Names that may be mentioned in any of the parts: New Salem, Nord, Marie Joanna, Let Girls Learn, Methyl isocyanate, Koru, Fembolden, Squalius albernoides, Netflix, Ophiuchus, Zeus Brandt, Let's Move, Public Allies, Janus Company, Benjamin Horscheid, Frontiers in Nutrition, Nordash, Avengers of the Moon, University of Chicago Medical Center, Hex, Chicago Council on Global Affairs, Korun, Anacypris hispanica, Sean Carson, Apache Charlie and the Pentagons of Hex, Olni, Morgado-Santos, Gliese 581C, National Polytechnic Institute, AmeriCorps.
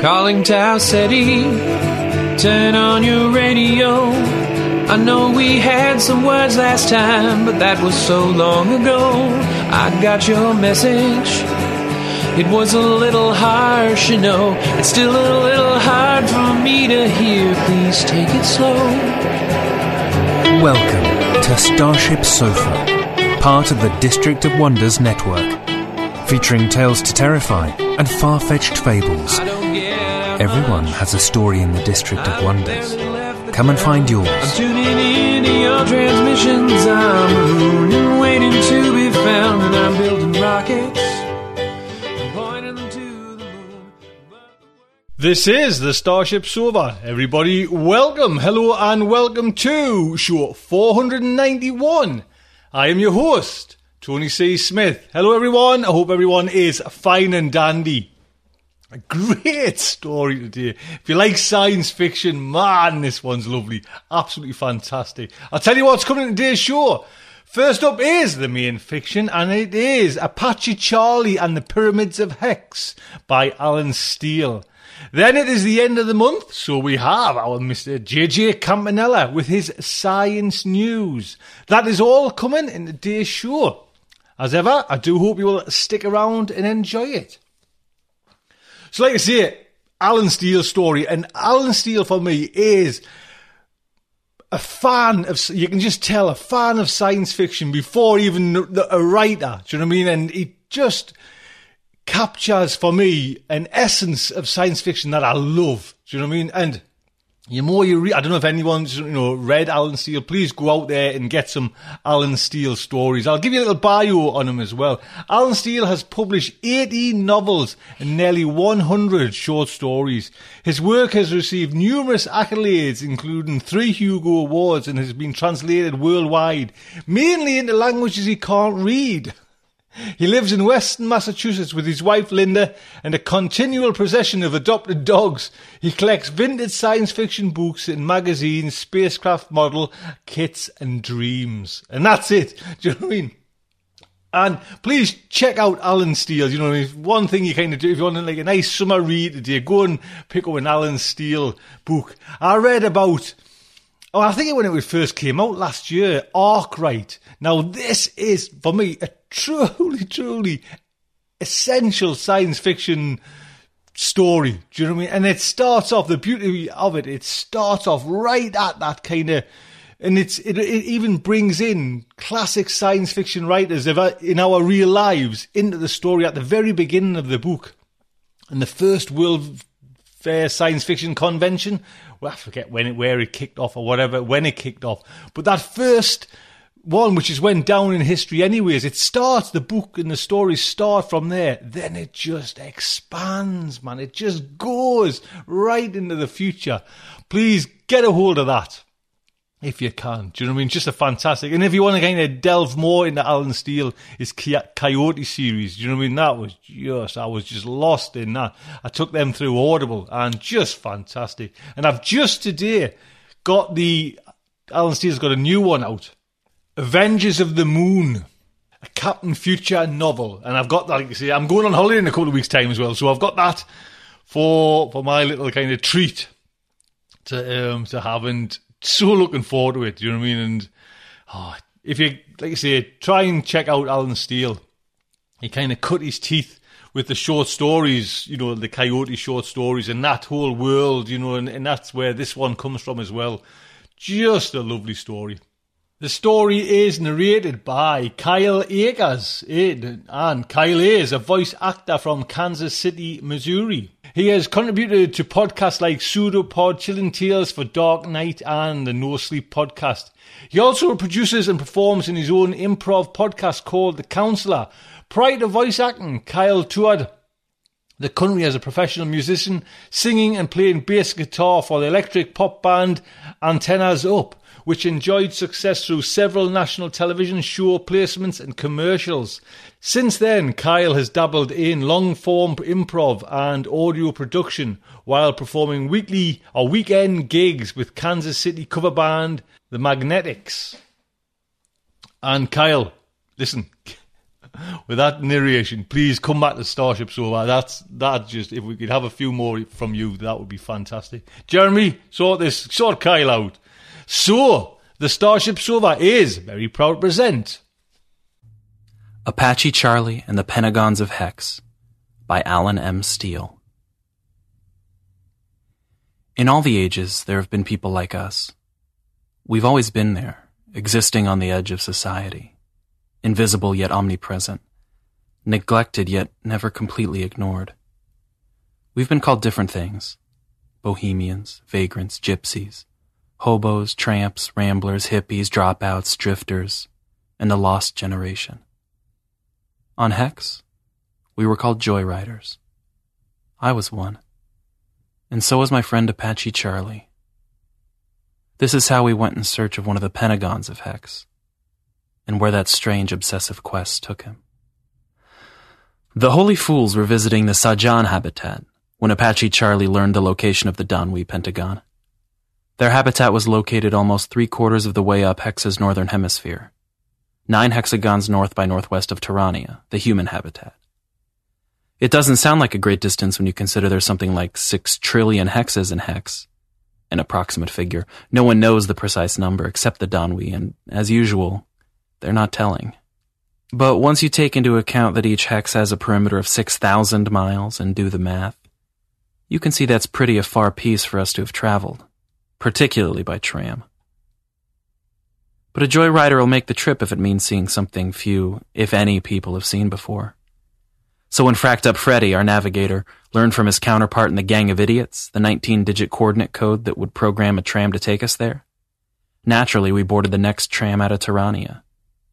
Calling Tau City, turn on your radio. I know we had some words last time, but that was so long ago. I got your message. It was a little harsh, you know. It's still a little hard for me to hear. Please take it slow. Welcome to Starship Sofa, part of the District of Wonders Network, featuring tales to terrify and far-fetched fables. Everyone has a story in the District of Wonders. Come and find yours. I'm tuning in to your transmissions. I'm a moon waiting to be found, and I'm building rockets and pointing them to the moon. This is the Starship Sova. Everybody, welcome. Hello and welcome to show 491. I am your host, Tony C Smith. Hello everyone, I hope everyone is fine and dandy. A great story today. If you like science fiction, man, this one's lovely. Absolutely fantastic. I'll tell you what's coming in today's show. First up is the main fiction, and it is Apache Charlie and the Pyramids of Hex by Alan Steele. Then it is the end of the month, so we have our Mr. J.J. Campanella with his science news. That is all coming in today's show. As ever, I do hope you will stick around and enjoy it. So like I say, Alan Steele's story, and Alan Steele for me is a fan of, you can just tell, a fan of science fiction before even a writer, do you know what I mean? And he just captures for me an essence of science fiction that I love, do you know what I mean? And the more you read, I don't know if anyone's, read Alan Steele. Please go out there and get some Alan Steele stories. I'll give you a little bio on him as well. Alan Steele has published 18 novels and nearly 100 short stories. His work has received numerous accolades, including 3 Hugo Awards, and has been translated worldwide, mainly into languages he can't read. He lives in Western Massachusetts with his wife Linda and a continual possession of adopted dogs. He collects vintage science fiction books and magazines, spacecraft model kits and dreams. And that's it. Do you know what I mean? And please check out Alan Steele. You know, if one thing you kind of do, if you want like a nice summer read today, go and pick up an Alan Steele book. I read about, I think when it first came out last year, Arkwright. Now this is, for me, a truly essential science fiction story. Do you know what I mean? And it starts off, the beauty of it, it starts off right at that kind of, and it even brings in classic science fiction writers in our real lives into the story at the very beginning of the book. And the first World Fair science fiction convention, well, I forget where it kicked off or whatever, when it kicked off, but that first one, which is went down in history anyways, it starts, the book and the stories start from there. Then it just expands, man. It just goes right into the future. Please get a hold of that if you can. Do you know what I mean? Just a fantastic. And if you want to kind of delve more into Alan Steele, his Coyote series, do you know what I mean? That was just, I was just lost in that. I took them through Audible and just fantastic. And I've just today got Alan Steele's got a new one out. Avengers of the Moon, a Captain Future novel. And I've got that, like you see, I'm going on holiday in a couple of weeks' time as well, so I've got that for my little kind of treat to have, and so looking forward to it, do you know what I mean? And if you, like you say, try and check out Alan Steele. He kind of cut his teeth with the short stories, you know, the Coyote short stories and that whole world, you know, and that's where this one comes from as well. Just a lovely story. The story is narrated by Kyle Akers, and Kyle is a voice actor from Kansas City, Missouri. He has contributed to podcasts like Pseudopod, Chilling Tales for Dark Knight and the No Sleep podcast. He also produces and performs in his own improv podcast called The Counselor. Prior to voice acting, Kyle toured the country as a professional musician, singing and playing bass guitar for the electric pop band Antennas Up, which enjoyed success through several national television show placements and commercials. Since then, Kyle has dabbled in long-form improv and audio production while performing weekly or weekend gigs with Kansas City cover band The Magnetics. And Kyle, listen, with that narration, please come back to Starship Sofa. That's just, if we could have a few more from you, that would be fantastic. Jeremy, sort Kyle out. So, the Starship Sofa is very proud to present Apache Charlie and the Pentagons of Hex by Alan M. Steele. In all the ages, there have been people like us. We've always been there, existing on the edge of society. Invisible yet omnipresent, neglected yet never completely ignored. We've been called different things. Bohemians, vagrants, gypsies, hobos, tramps, ramblers, hippies, dropouts, drifters, and the lost generation. On Hex, we were called joyriders. I was one. And so was my friend Apache Charlie. This is how we went in search of one of the Pentagons of Hex, and where that strange obsessive quest took him. The Holy Fools were visiting the Sajan habitat when Apache Charlie learned the location of the Danui Pentagon. Their habitat was located almost 3/4 of the way up Hex's northern hemisphere, 9 hexagons north by northwest of Tyrania, the human habitat. It doesn't sound like a great distance when you consider there's something like 6 trillion hexes in Hex, an approximate figure. No one knows the precise number except the Danui, and, as usual, they're not telling. But once you take into account that each hex has a perimeter of 6,000 miles and do the math, you can see that's pretty a far piece for us to have traveled, particularly by tram. But a joyrider will make the trip if it means seeing something few, if any, people have seen before. So when Fracked Up Freddy, our navigator, learned from his counterpart in the Gang of Idiots the 19-digit coordinate code that would program a tram to take us there, naturally we boarded the next tram out of Tyrania,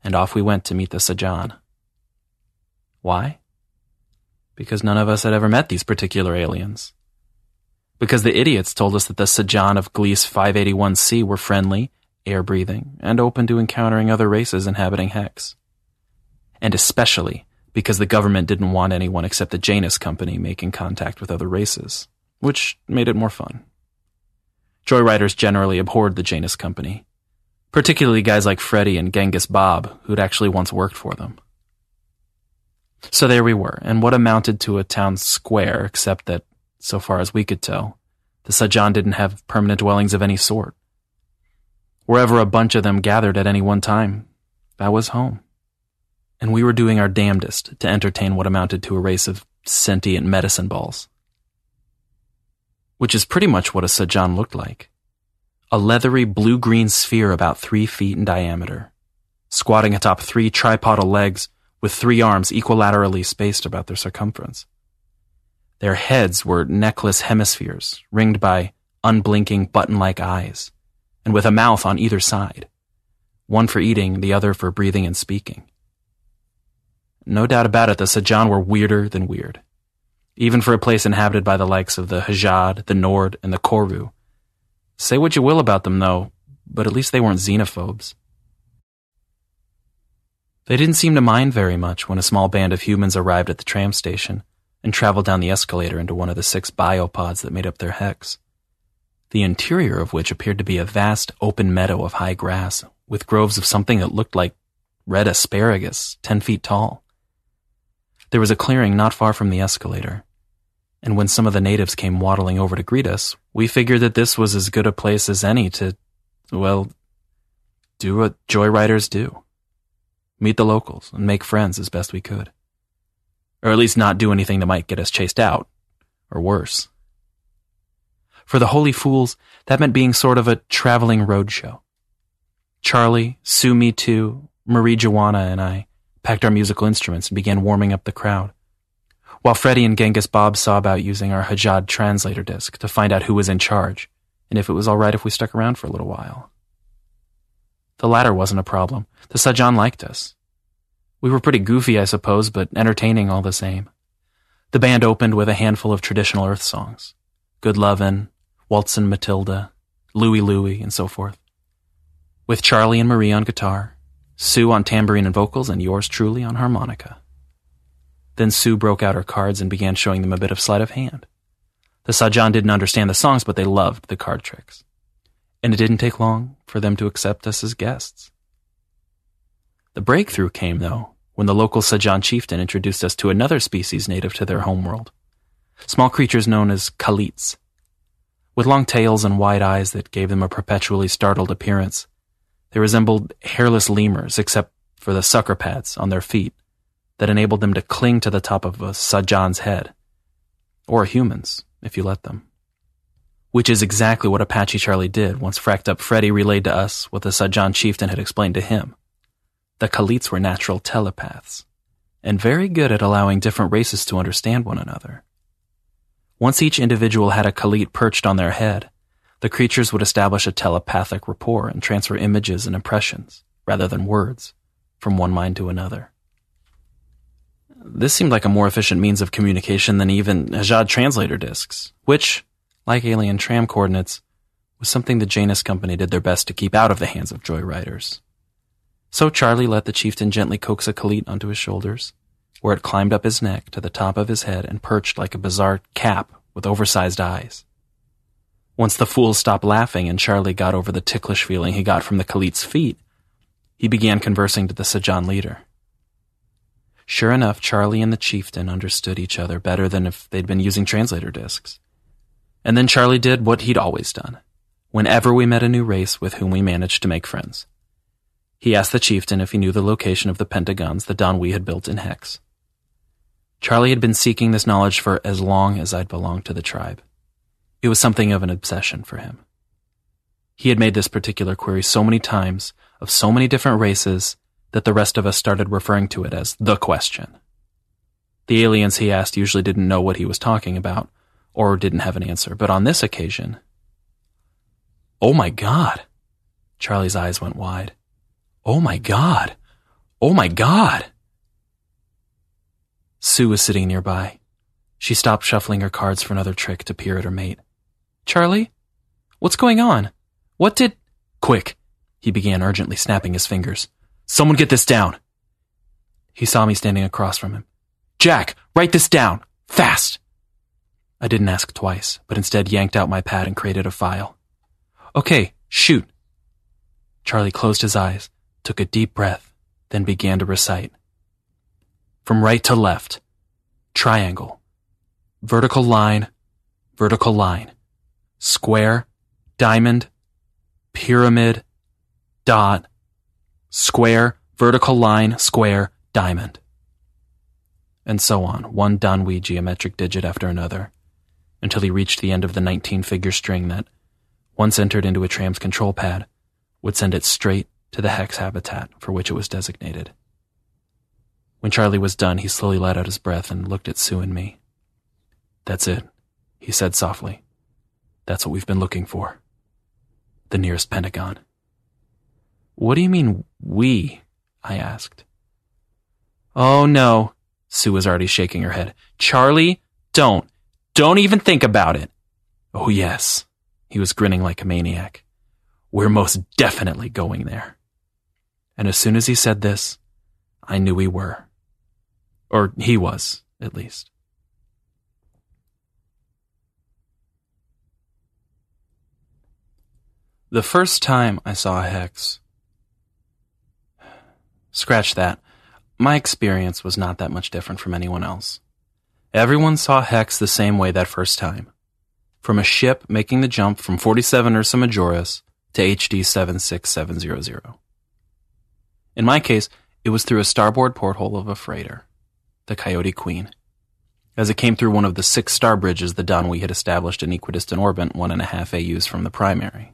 and off we went to meet the Sajan. Why? Because none of us had ever met these particular aliens. Because the idiots told us that the Sajan of Gliese 581C were friendly, air-breathing, and open to encountering other races inhabiting Hex. And especially because the government didn't want anyone except the Janus Company making contact with other races, which made it more fun. Joyriders generally abhorred the Janus Company, particularly guys like Freddy and Genghis Bob, who'd actually once worked for them. So there we were, and what amounted to a town square, except that, so far as we could tell, the Sajan didn't have permanent dwellings of any sort. Wherever a bunch of them gathered at any one time, that was home. And we were doing our damnedest to entertain what amounted to a race of sentient medicine balls. Which is pretty much what a Sajan looked like. A leathery blue-green sphere about 3 feet in diameter, squatting atop 3 tripodal legs with 3 arms equilaterally spaced about their circumference. Their heads were necklace hemispheres, ringed by unblinking button-like eyes, and with a mouth on either side, one for eating, the other for breathing and speaking. No doubt about it, the Sajan were weirder than weird, even for a place inhabited by the likes of the Hajjad, the Nord, and the Koru. Say what you will about them, though, but at least they weren't xenophobes. They didn't seem to mind very much when a small band of humans arrived at the tram station and traveled down the escalator into one of the 6 biopods that made up their hex. the interior of which appeared to be a vast open meadow of high grass, with groves of something that looked like red asparagus, 10 feet tall. There was a clearing not far from the escalator, and when some of the natives came waddling over to greet us, we figured that this was as good a place as any to, well, do what joyriders do. Meet the locals and make friends as best we could. Or at least not do anything that might get us chased out, or worse. For the holy fools, that meant being sort of a traveling roadshow. Charlie, Sue Me Too, Marie Joanna, and I packed our musical instruments and began warming up the crowd, while Freddie and Genghis Bob saw about using our Hajjad translator disc to find out who was in charge, and if it was all right if we stuck around for a little while. The latter wasn't a problem. The Sajan liked us. We were pretty goofy, I suppose, but entertaining all the same. The band opened with a handful of traditional Earth songs. Good Lovin', Waltzin' Matilda, Louie Louie, and so forth. With Charlie and Marie on guitar, Sue on tambourine and vocals, and yours truly on harmonica. Then Sue broke out her cards and began showing them a bit of sleight of hand. The Sajan didn't understand the songs, but they loved the card tricks. And it didn't take long for them to accept us as guests. The breakthrough came, though, when the local Sajan chieftain introduced us to another species native to their homeworld. Small creatures known as kalits, with long tails and wide eyes that gave them a perpetually startled appearance. They resembled hairless lemurs, except for the sucker pads on their feet that enabled them to cling to the top of a Sajan's head. Or humans, if you let them. Which is exactly what Apache Charlie did once Fracked Up Freddy relayed to us what the Sajan chieftain had explained to him. The Kalits were natural telepaths, and very good at allowing different races to understand one another. Once each individual had a Kalit perched on their head, the creatures would establish a telepathic rapport and transfer images and impressions, rather than words, from one mind to another. This seemed like a more efficient means of communication than even Hajjad translator discs, which, like alien tram coordinates, was something the Janus Company did their best to keep out of the hands of joyriders. So Charlie let the chieftain gently coax a Kalit onto his shoulders, where it climbed up his neck to the top of his head and perched like a bizarre cap with oversized eyes. Once the fools stopped laughing and Charlie got over the ticklish feeling he got from the Kalit's feet, he began conversing to the Sajan leader. Sure enough, Charlie and the chieftain understood each other better than if they'd been using translator discs. And then Charlie did what he'd always done, whenever we met a new race with whom we managed to make friends. He asked the chieftain if he knew the location of the pentagons the Danui had built in Hex. Charlie had been seeking this knowledge for as long as I'd belonged to the tribe. It was something of an obsession for him. He had made this particular query so many times, of so many different races, that the rest of us started referring to it as the question. The aliens he asked usually didn't know what he was talking about, or didn't have an answer, but on this occasion... Oh my God! Charlie's eyes went wide. Oh my God! Oh my God! Sue was sitting nearby. She stopped shuffling her cards for another trick to peer at her mate. Charlie? What's going on? What did... Quick! He began urgently, snapping his fingers. Someone get this down! He saw me standing across from him. Jack! Write this down! Fast! I didn't ask twice, but instead yanked out my pad and created a file. Okay, shoot! Charlie closed his eyes, took a deep breath, then began to recite. From right to left, triangle, vertical line, square, diamond, pyramid, dot, square, vertical line, square, diamond. And so on, one Danui geometric digit after another, until he reached the end of the 19-figure string that, once entered into a tram's control pad, would send it straight to the Hex habitat for which it was designated. When Charlie was done, he slowly let out his breath and looked at Sue and me. That's it, he said softly. That's what we've been looking for. The nearest pentagon. What do you mean, we? I asked. Oh no, Sue was already shaking her head. Charlie, don't. Don't even think about it. Oh yes, he was grinning like a maniac. We're most definitely going there. And as soon as he said this, I knew we were. Or he was, at least. The first time I saw Hex. Scratch that. My experience was not that much different from anyone else. Everyone saw Hex the same way that first time. From a ship making the jump from 47 Ursa Majoris to HD 76700. In my case, it was through a starboard porthole of a freighter, the Coyote Queen, as it came through one of the 6 star bridges the Danui had established in equidistant orbit 1.5 AUs from the primary.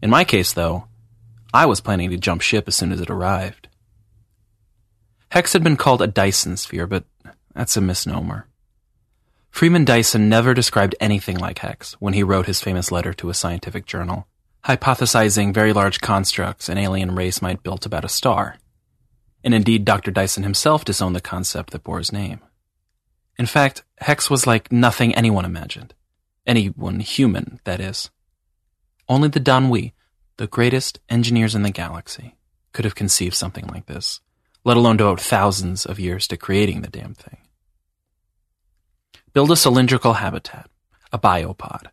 In my case, though, I was planning to jump ship as soon as it arrived. Hex had been called a Dyson sphere, but that's a misnomer. Freeman Dyson never described anything like Hex when he wrote his famous letter to a scientific journal, hypothesizing very large constructs an alien race might build about a star. And indeed, Dr. Dyson himself disowned the concept that bore his name. In fact, Hex was like nothing anyone imagined. Anyone human, that is. Only the Danui, the greatest engineers in the galaxy, could have conceived something like this, let alone devote thousands of years to creating the damn thing. Build a cylindrical habitat, a biopod,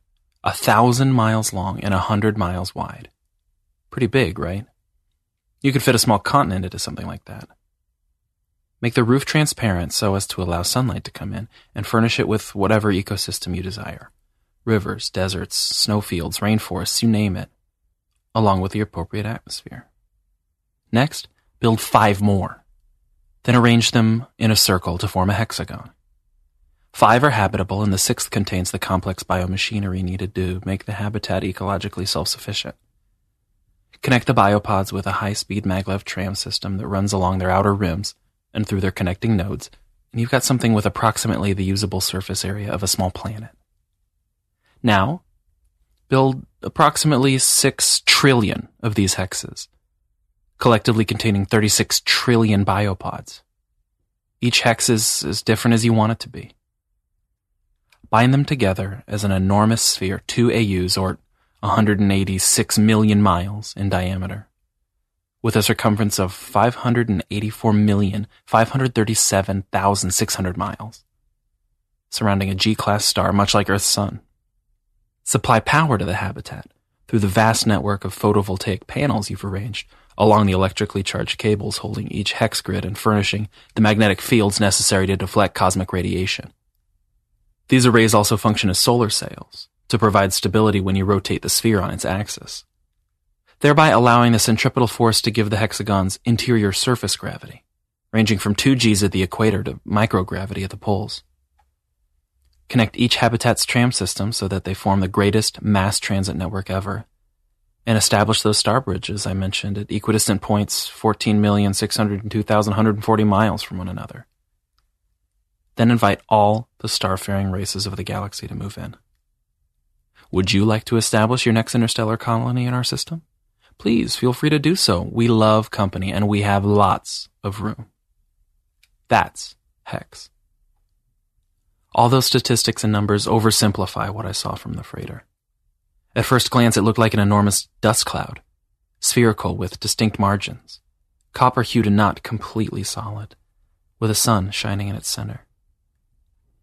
1,000 miles long and 100 miles wide. Pretty big, right? You could fit a small continent into something like that. Make the roof transparent so as to allow sunlight to come in, and furnish it with whatever ecosystem you desire. Rivers, deserts, snowfields, rainforests, you name it, along with the appropriate atmosphere. Next, build 5 more. Then arrange them in a circle to form a hexagon. 5 are habitable, and the 6th contains the complex biomachinery needed to make the habitat ecologically self-sufficient. Connect the biopods with a high-speed maglev tram system that runs along their outer rims and through their connecting nodes, and you've got something with approximately the usable surface area of a small planet. Now, build approximately 6 trillion of these hexes, collectively containing 36 trillion biopods. Each hex is as different as you want it to be. Bind them together as an enormous sphere, 2 AUs or 186 million miles in diameter, with a circumference of 584,537,600 miles, surrounding a G-class star much like Earth's sun. Supply power to the habitat through the vast network of photovoltaic panels you've arranged along the electrically charged cables holding each hex grid and furnishing the magnetic fields necessary to deflect cosmic radiation. These arrays also function as solar sails to provide stability when you rotate the sphere on its axis, thereby allowing the centripetal force to give the hexagon's interior surface gravity, ranging from 2 Gs at the equator to microgravity at the poles. Connect each habitat's tram system so that they form the greatest mass transit network ever, and establish those star bridges I mentioned at equidistant points 14,602,140 miles from one another. Then invite all the starfaring races of the galaxy to move in. Would you like to establish your next interstellar colony in our system? Please feel free to do so. We love company, and we have lots of room. That's Hex. All those statistics and numbers oversimplify what I saw from the freighter. At first glance, it looked like an enormous dust cloud, spherical with distinct margins, copper-hued and not completely solid, with a sun shining in its center.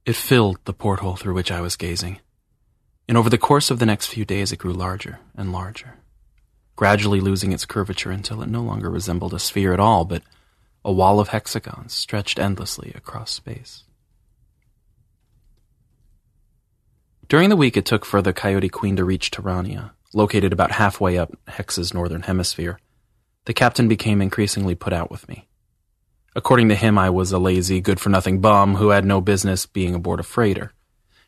It filled the porthole through which I was gazing, and over the course of the next few days it grew larger and larger, gradually losing its curvature until it no longer resembled a sphere at all, but a wall of hexagons stretched endlessly across space. During the week it took for the Coyote Queen to reach Tyrania, located about halfway up Hex's northern hemisphere, the captain became increasingly put out with me. According to him, I was a lazy, good-for-nothing bum who had no business being aboard a freighter,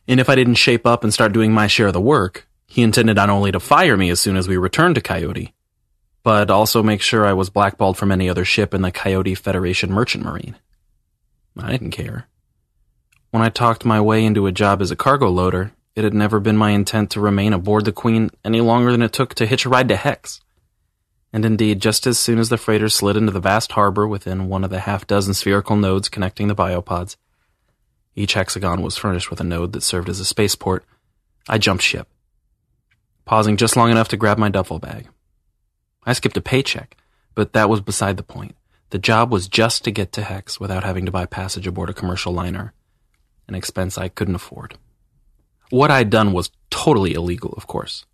and if I didn't shape up and start doing my share of the work, he intended not only to fire me as soon as we returned to Coyote, but also make sure I was blackballed from any other ship in the Coyote Federation Merchant Marine. I didn't care. When I talked my way into a job as a cargo loader, it had never been my intent to remain aboard the Queen any longer than it took to hitch a ride to Hex. And indeed, just as soon as the freighter slid into the vast harbor within one of the half-dozen spherical nodes connecting the biopods, each hexagon was furnished with a node that served as a spaceport, I jumped ship, pausing just long enough to grab my duffel bag. I skipped a paycheck, but that was beside the point. The job was just to get to Hex without having to buy passage aboard a commercial liner, an expense I couldn't afford. What I'd done was totally illegal, of course.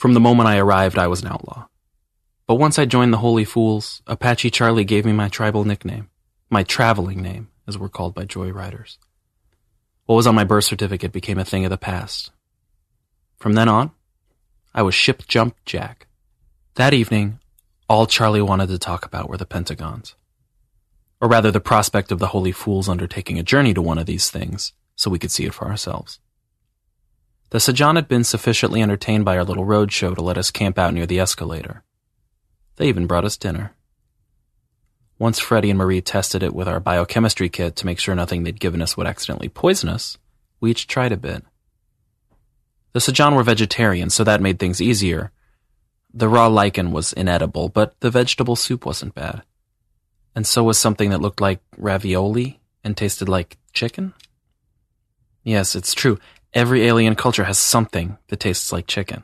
From the moment I arrived, I was an outlaw. But once I joined the Holy Fools, Apache Charlie gave me my tribal nickname, my traveling name, as we're called by joyriders. What was on my birth certificate became a thing of the past. From then on, I was Ship Jump Jack. That evening, all Charlie wanted to talk about were the pentagons. Or rather, the prospect of the Holy Fools undertaking a journey to one of these things, so we could see it for ourselves. The Sajan had been sufficiently entertained by our little roadshow to let us camp out near the escalator. They even brought us dinner. Once Freddie and Marie tested it with our biochemistry kit to make sure nothing they'd given us would accidentally poison us, we each tried a bit. The Sajan were vegetarian, so that made things easier. The raw lichen was inedible, but the vegetable soup wasn't bad. And so was something that looked like ravioli and tasted like chicken? Yes, it's true. Every alien culture has something that tastes like chicken.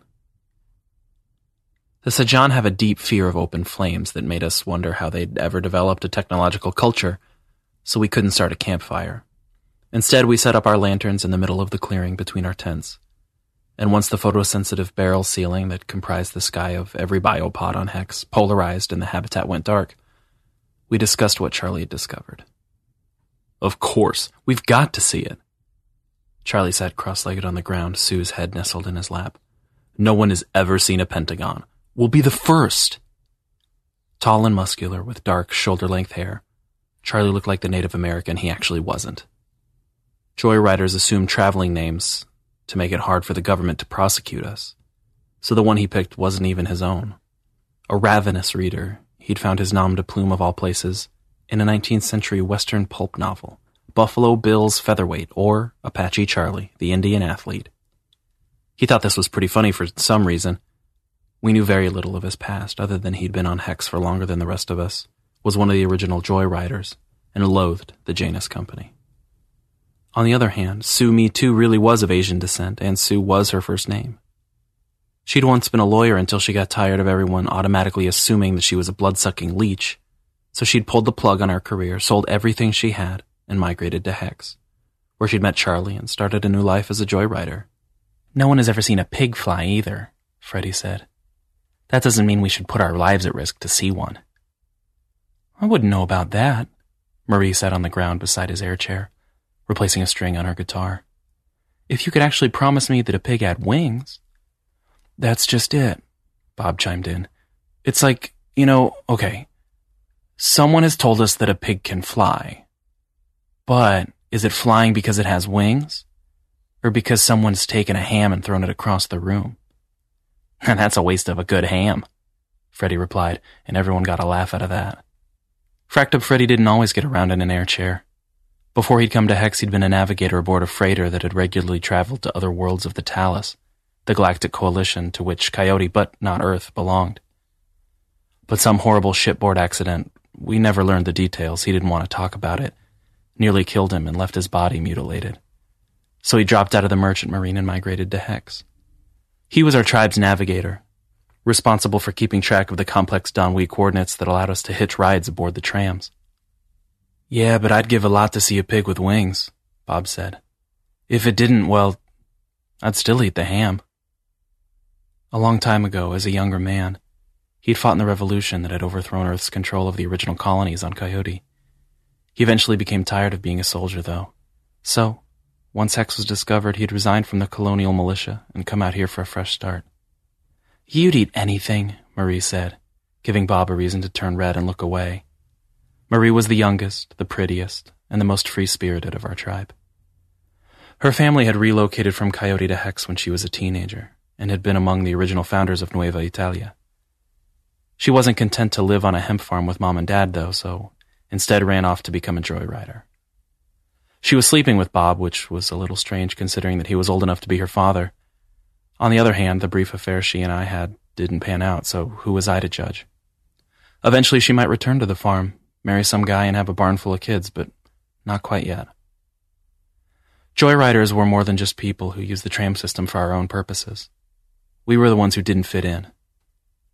The Sajan have a deep fear of open flames that made us wonder how they'd ever developed a technological culture, so we couldn't start a campfire. Instead, we set up our lanterns in the middle of the clearing between our tents. And once the photosensitive barrel ceiling that comprised the sky of every biopod on Hex polarized and the habitat went dark, we discussed what Charlie had discovered. Of course, we've got to see it. Charlie sat cross-legged on the ground, Sue's head nestled in his lap. No one has ever seen a pentagon. We'll be the first. Tall and muscular, with dark, shoulder-length hair, Charlie looked like the Native American he actually wasn't. Joyriders assumed traveling names to make it hard for the government to prosecute us, so the one he picked wasn't even his own. A ravenous reader, he'd found his nom de plume of all places in a 19th century Western pulp novel, Buffalo Bill's Featherweight, or Apache Charlie, the Indian Athlete. He thought this was pretty funny for some reason. We knew very little of his past, other than he'd been on Hex for longer than the rest of us, was one of the original Joyriders, and loathed the Janus Company. On the other hand, Sue Me Too really was of Asian descent, and Sue was her first name. She'd once been a lawyer until she got tired of everyone automatically assuming that she was a blood-sucking leech, so she'd pulled the plug on her career, sold everything she had, and migrated to Hex, where she'd met Charlie and started a new life as a joyrider. No one has ever seen a pig fly either, Freddie said. That doesn't mean we should put our lives at risk to see one. I wouldn't know about that, Marie sat on the ground beside his air chair, replacing a string on her guitar. If you could actually promise me that a pig had wings. That's just it, Bob chimed in. It's like, okay, someone has told us that a pig can fly. But is it flying because it has wings? Or because someone's taken a ham and thrown it across the room? And that's a waste of a good ham, Freddie replied, and everyone got a laugh out of that. Fracked Up Freddie didn't always get around in an air chair. Before he'd come to Hex, he'd been a navigator aboard a freighter that had regularly traveled to other worlds of the Talus, the galactic coalition to which Coyote, but not Earth, belonged. But some horrible shipboard accident, we never learned the details, he didn't want to talk about it, nearly killed him and left his body mutilated. So he dropped out of the merchant marine and migrated to Hex. He was our tribe's navigator, responsible for keeping track of the complex Danui coordinates that allowed us to hitch rides aboard the trams. Yeah, but I'd give a lot to see a pig with wings, Bob said. If it didn't, well, I'd still eat the ham. A long time ago, as a younger man, he'd fought in the revolution that had overthrown Earth's control of the original colonies on Coyote. He eventually became tired of being a soldier, though. So, once Hex was discovered, he'd resigned from the colonial militia and come out here for a fresh start. You'd eat anything, Marie said, giving Bob a reason to turn red and look away. Marie was the youngest, the prettiest, and the most free-spirited of our tribe. Her family had relocated from Coyote to Hex when she was a teenager and had been among the original founders of Nueva Italia. She wasn't content to live on a hemp farm with Mom and Dad, though, so instead ran off to become a joyrider. She was sleeping with Bob, which was a little strange considering that he was old enough to be her father. On the other hand, the brief affair she and I had didn't pan out, so who was I to judge? Eventually she might return to the farm, marry some guy and have a barn full of kids, but not quite yet. Joyriders were more than just people who used the tram system for our own purposes. We were the ones who didn't fit in.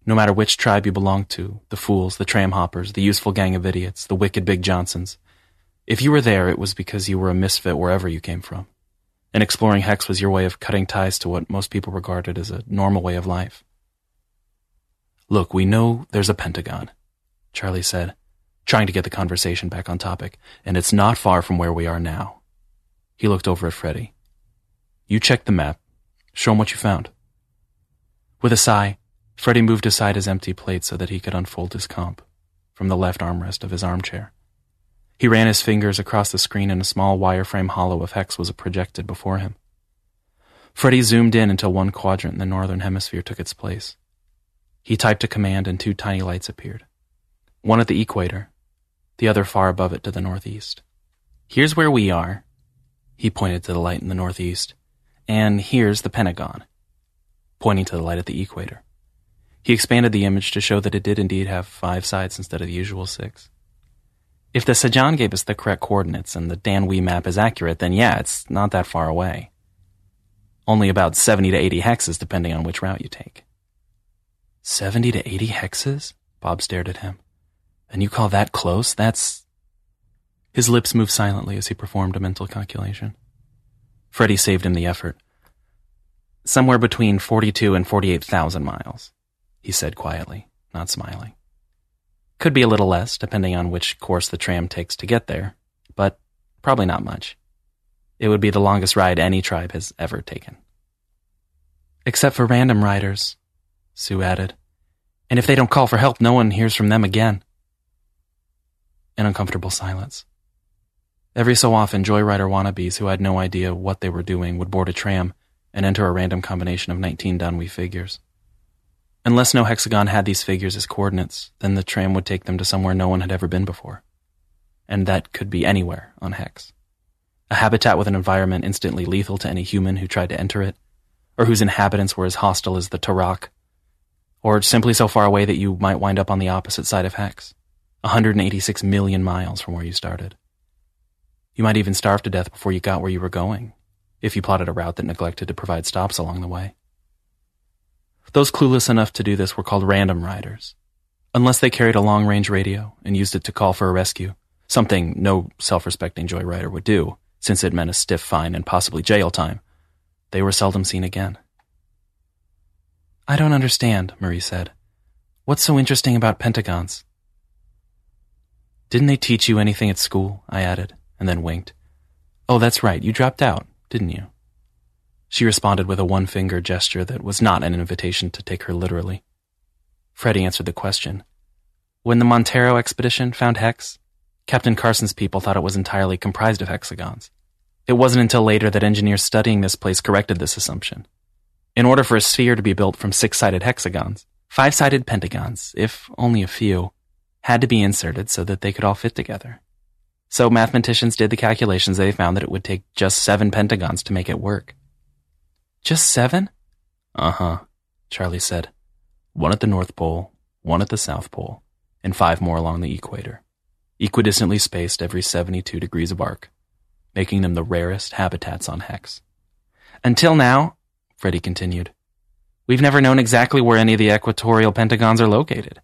No matter which tribe you belonged to, the fools, the tram hoppers, the useful gang of idiots, the wicked big Johnsons, if you were there, it was because you were a misfit wherever you came from, and exploring Hex was your way of cutting ties to what most people regarded as a normal way of life. Look, we know there's a pentagon, Charlie said, trying to get the conversation back on topic, and it's not far from where we are now. He looked over at Freddy. You check the map. Show him what you found. With a sigh, Freddy moved aside his empty plate so that he could unfold his comp from the left armrest of his armchair. He ran his fingers across the screen and a small wireframe hollow of Hex was projected before him. Freddy zoomed in until one quadrant in the northern hemisphere took its place. He typed a command and two tiny lights appeared, one at the equator, the other far above it to the northeast. Here's where we are, he pointed to the light in the northeast, and here's the Pentagon, pointing to the light at the equator. He expanded the image to show that it did indeed have 5 sides instead of the usual 6. If the Sajan gave us the correct coordinates and the Danui map is accurate, then yeah, it's not that far away. Only about 70 to 80 hexes, depending on which route you take. 70 to 80 hexes? Bob stared at him. And you call that close? That's... His lips moved silently as he performed a mental calculation. Freddy saved him the effort. Somewhere between 42 and 48,000 miles, he said quietly, not smiling. Could be a little less, depending on which course the tram takes to get there, but probably not much. It would be the longest ride any tribe has ever taken. Except for random riders, Sue added. And if they don't call for help, no one hears from them again. An uncomfortable silence. Every so often, joyrider wannabes who had no idea what they were doing would board a tram and enter a random combination of 19 Danui figures. Unless no hexagon had these figures as coordinates, then the tram would take them to somewhere no one had ever been before. And that could be anywhere on Hex. A habitat with an environment instantly lethal to any human who tried to enter it, or whose inhabitants were as hostile as the Tarak, or simply so far away that you might wind up on the opposite side of Hex, 186 million miles from where you started. You might even starve to death before you got where you were going, if you plotted a route that neglected to provide stops along the way. Those clueless enough to do this were called random riders, unless they carried a long-range radio and used it to call for a rescue, something no self-respecting joyrider would do, since it meant a stiff fine and possibly jail time. They were seldom seen again. I don't understand, Marie said. What's so interesting about pentagons? Didn't they teach you anything at school? I added, and then winked. Oh, that's right, you dropped out, didn't you? She responded with a one-finger gesture that was not an invitation to take her literally. Freddy answered the question. When the Montero expedition found Hex, Captain Carson's people thought it was entirely comprised of hexagons. It wasn't until later that engineers studying this place corrected this assumption. In order for a sphere to be built from 6-sided hexagons, 5-sided pentagons, if only a few, had to be inserted so that they could all fit together. So mathematicians did the calculations and they found that it would take just 7 pentagons to make it work. Just 7? Uh-huh, Charlie said. 1 at the North Pole, 1 at the South Pole, and 5 more along the equator, equidistantly spaced every 72 degrees of arc, making them the rarest habitats on Hex. Until now, Freddy continued, we've never known exactly where any of the equatorial pentagons are located.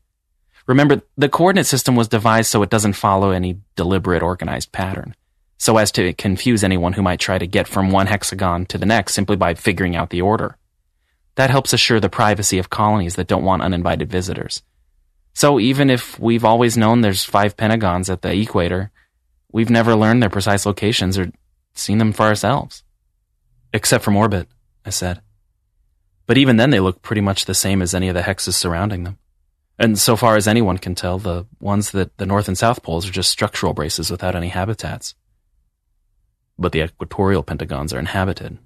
Remember, the coordinate system was devised so it doesn't follow any deliberate organized pattern, so as to confuse anyone who might try to get from one hexagon to the next simply by figuring out the order. That helps assure the privacy of colonies that don't want uninvited visitors. So even if we've always known there's 5 pentagons at the equator, we've never learned their precise locations or seen them for ourselves. Except from orbit, I said. But even then they look pretty much the same as any of the hexes surrounding them. And so far as anyone can tell, the ones that the North and South Poles are just structural braces without any habitats. But the equatorial pentagons are inhabited,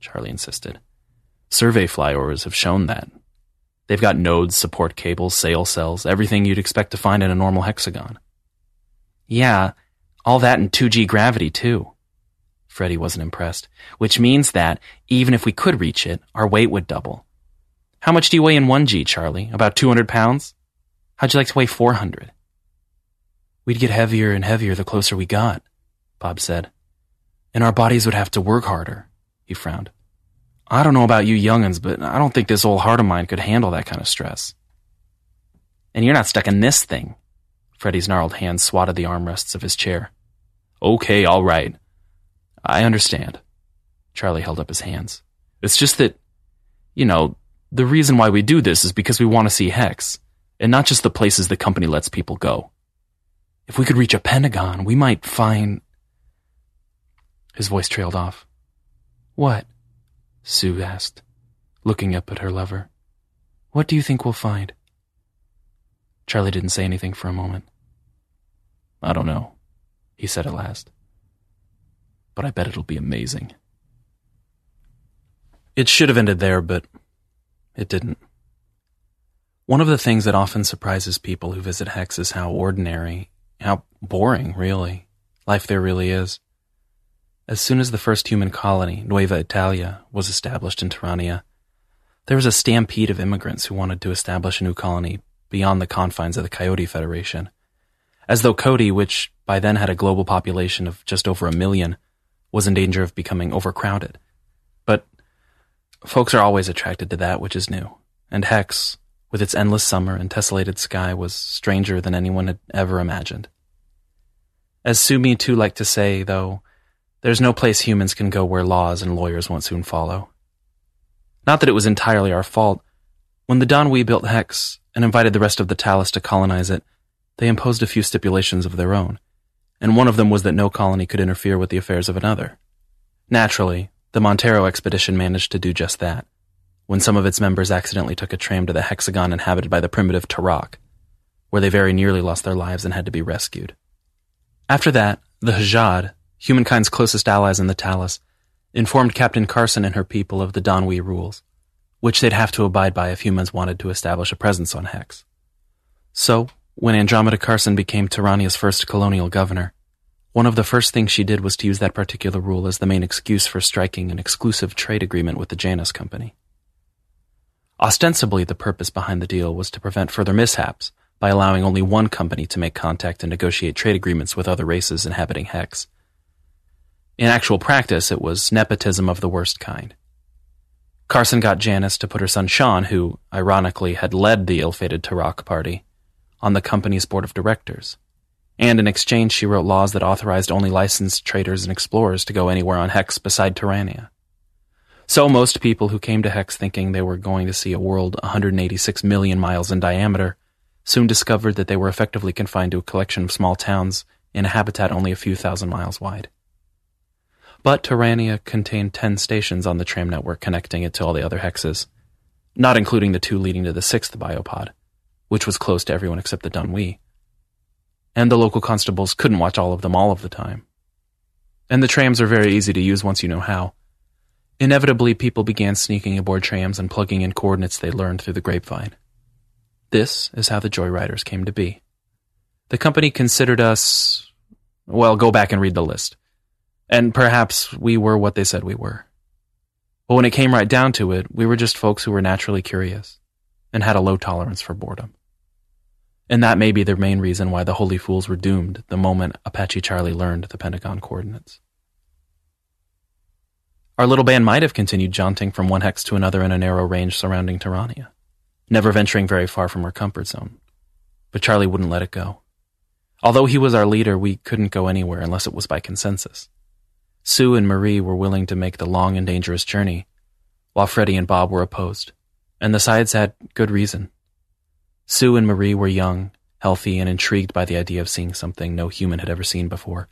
Charlie insisted. Survey flyovers have shown that. They've got nodes, support cables, sail cells, everything you'd expect to find in a normal hexagon. Yeah, all that and 2G gravity, too. Freddy wasn't impressed. Which means that, even if we could reach it, our weight would double. How much do you weigh in 1G, Charlie? About 200 pounds? How'd you like to weigh 400? We'd get heavier and heavier the closer we got, Bob said. And our bodies would have to work harder, he frowned. I don't know about you young'uns, but I don't think this old heart of mine could handle that kind of stress. And you're not stuck in this thing. Freddy's gnarled hands swatted the armrests of his chair. Okay, all right. I understand. Charlie held up his hands. It's just that, you know, The reason why we do this is because we want to see Hex, and not just the places the company lets people go. If we could reach a Pentagon, we might find... His voice trailed off. What? Sue asked, looking up at her lover. What do you think we'll find? Charlie didn't say anything for a moment. I don't know, he said at last. But I bet it'll be amazing. It should have ended there, but it didn't. One of the things that often surprises people who visit Hex is how ordinary, how boring, really, life there really is. As soon as the first human colony, Nueva Italia, was established in Tyrania, there was a stampede of immigrants who wanted to establish a new colony beyond the confines of the Coyote Federation, as though Cody, which by then had a global population of just over 1 million, was in danger of becoming overcrowded. But folks are always attracted to that which is new, and Hex, with its endless summer and tessellated sky, was stranger than anyone had ever imagined. As Sumi too liked to say, though, there's no place humans can go where laws and lawyers won't soon follow. Not that it was entirely our fault. When the Danui built Hex and invited the rest of the Talus to colonize it, they imposed a few stipulations of their own, and one of them was that no colony could interfere with the affairs of another. Naturally, the Montero expedition managed to do just that, when some of its members accidentally took a tram to the hexagon inhabited by the primitive Tarak, where they very nearly lost their lives and had to be rescued. After that, the Hajjad, humankind's closest allies in the Talus, informed Captain Carson and her people of the Danui rules, which they'd have to abide by if humans wanted to establish a presence on Hex. So, when Andromeda Carson became Tyrania's first colonial governor, one of the first things she did was to use that particular rule as the main excuse for striking an exclusive trade agreement with the Janus Company. Ostensibly, the purpose behind the deal was to prevent further mishaps by allowing only one company to make contact and negotiate trade agreements with other races inhabiting Hex. In actual practice, it was nepotism of the worst kind. Carson got Janus to put her son Sean, who, ironically, had led the ill-fated Tarak party, on the company's board of directors. And in exchange, she wrote laws that authorized only licensed traders and explorers to go anywhere on Hex beside Tyrania. So most people who came to Hex thinking they were going to see a world 186 million miles in diameter soon discovered that they were effectively confined to a collection of small towns in a habitat only a few thousand miles wide. But Tyrania contained 10 stations on the tram network connecting it to all the other Hexes, not including the two leading to the 6th biopod, which was closed to everyone except the Danui. And the local constables couldn't watch all of them all of the time. And the trams are very easy to use once you know how. Inevitably, people began sneaking aboard trams and plugging in coordinates they learned through the grapevine. This is how the Joyriders came to be. The company considered us... well, go back and read the list. And perhaps we were what they said we were. But when it came right down to it, we were just folks who were naturally curious and had a low tolerance for boredom. And that may be the main reason why the Holy Fools were doomed the moment Apache Charlie learned the Pentagon coordinates. Our little band might have continued jaunting from one Hex to another in a narrow range surrounding Tyrania, never venturing very far from our comfort zone. But Charlie wouldn't let it go. Although he was our leader, we couldn't go anywhere unless it was by consensus. Sue and Marie were willing to make the long and dangerous journey, while Freddie and Bob were opposed, and the sides had good reason. Sue and Marie were young, healthy, and intrigued by the idea of seeing something no human had ever seen before.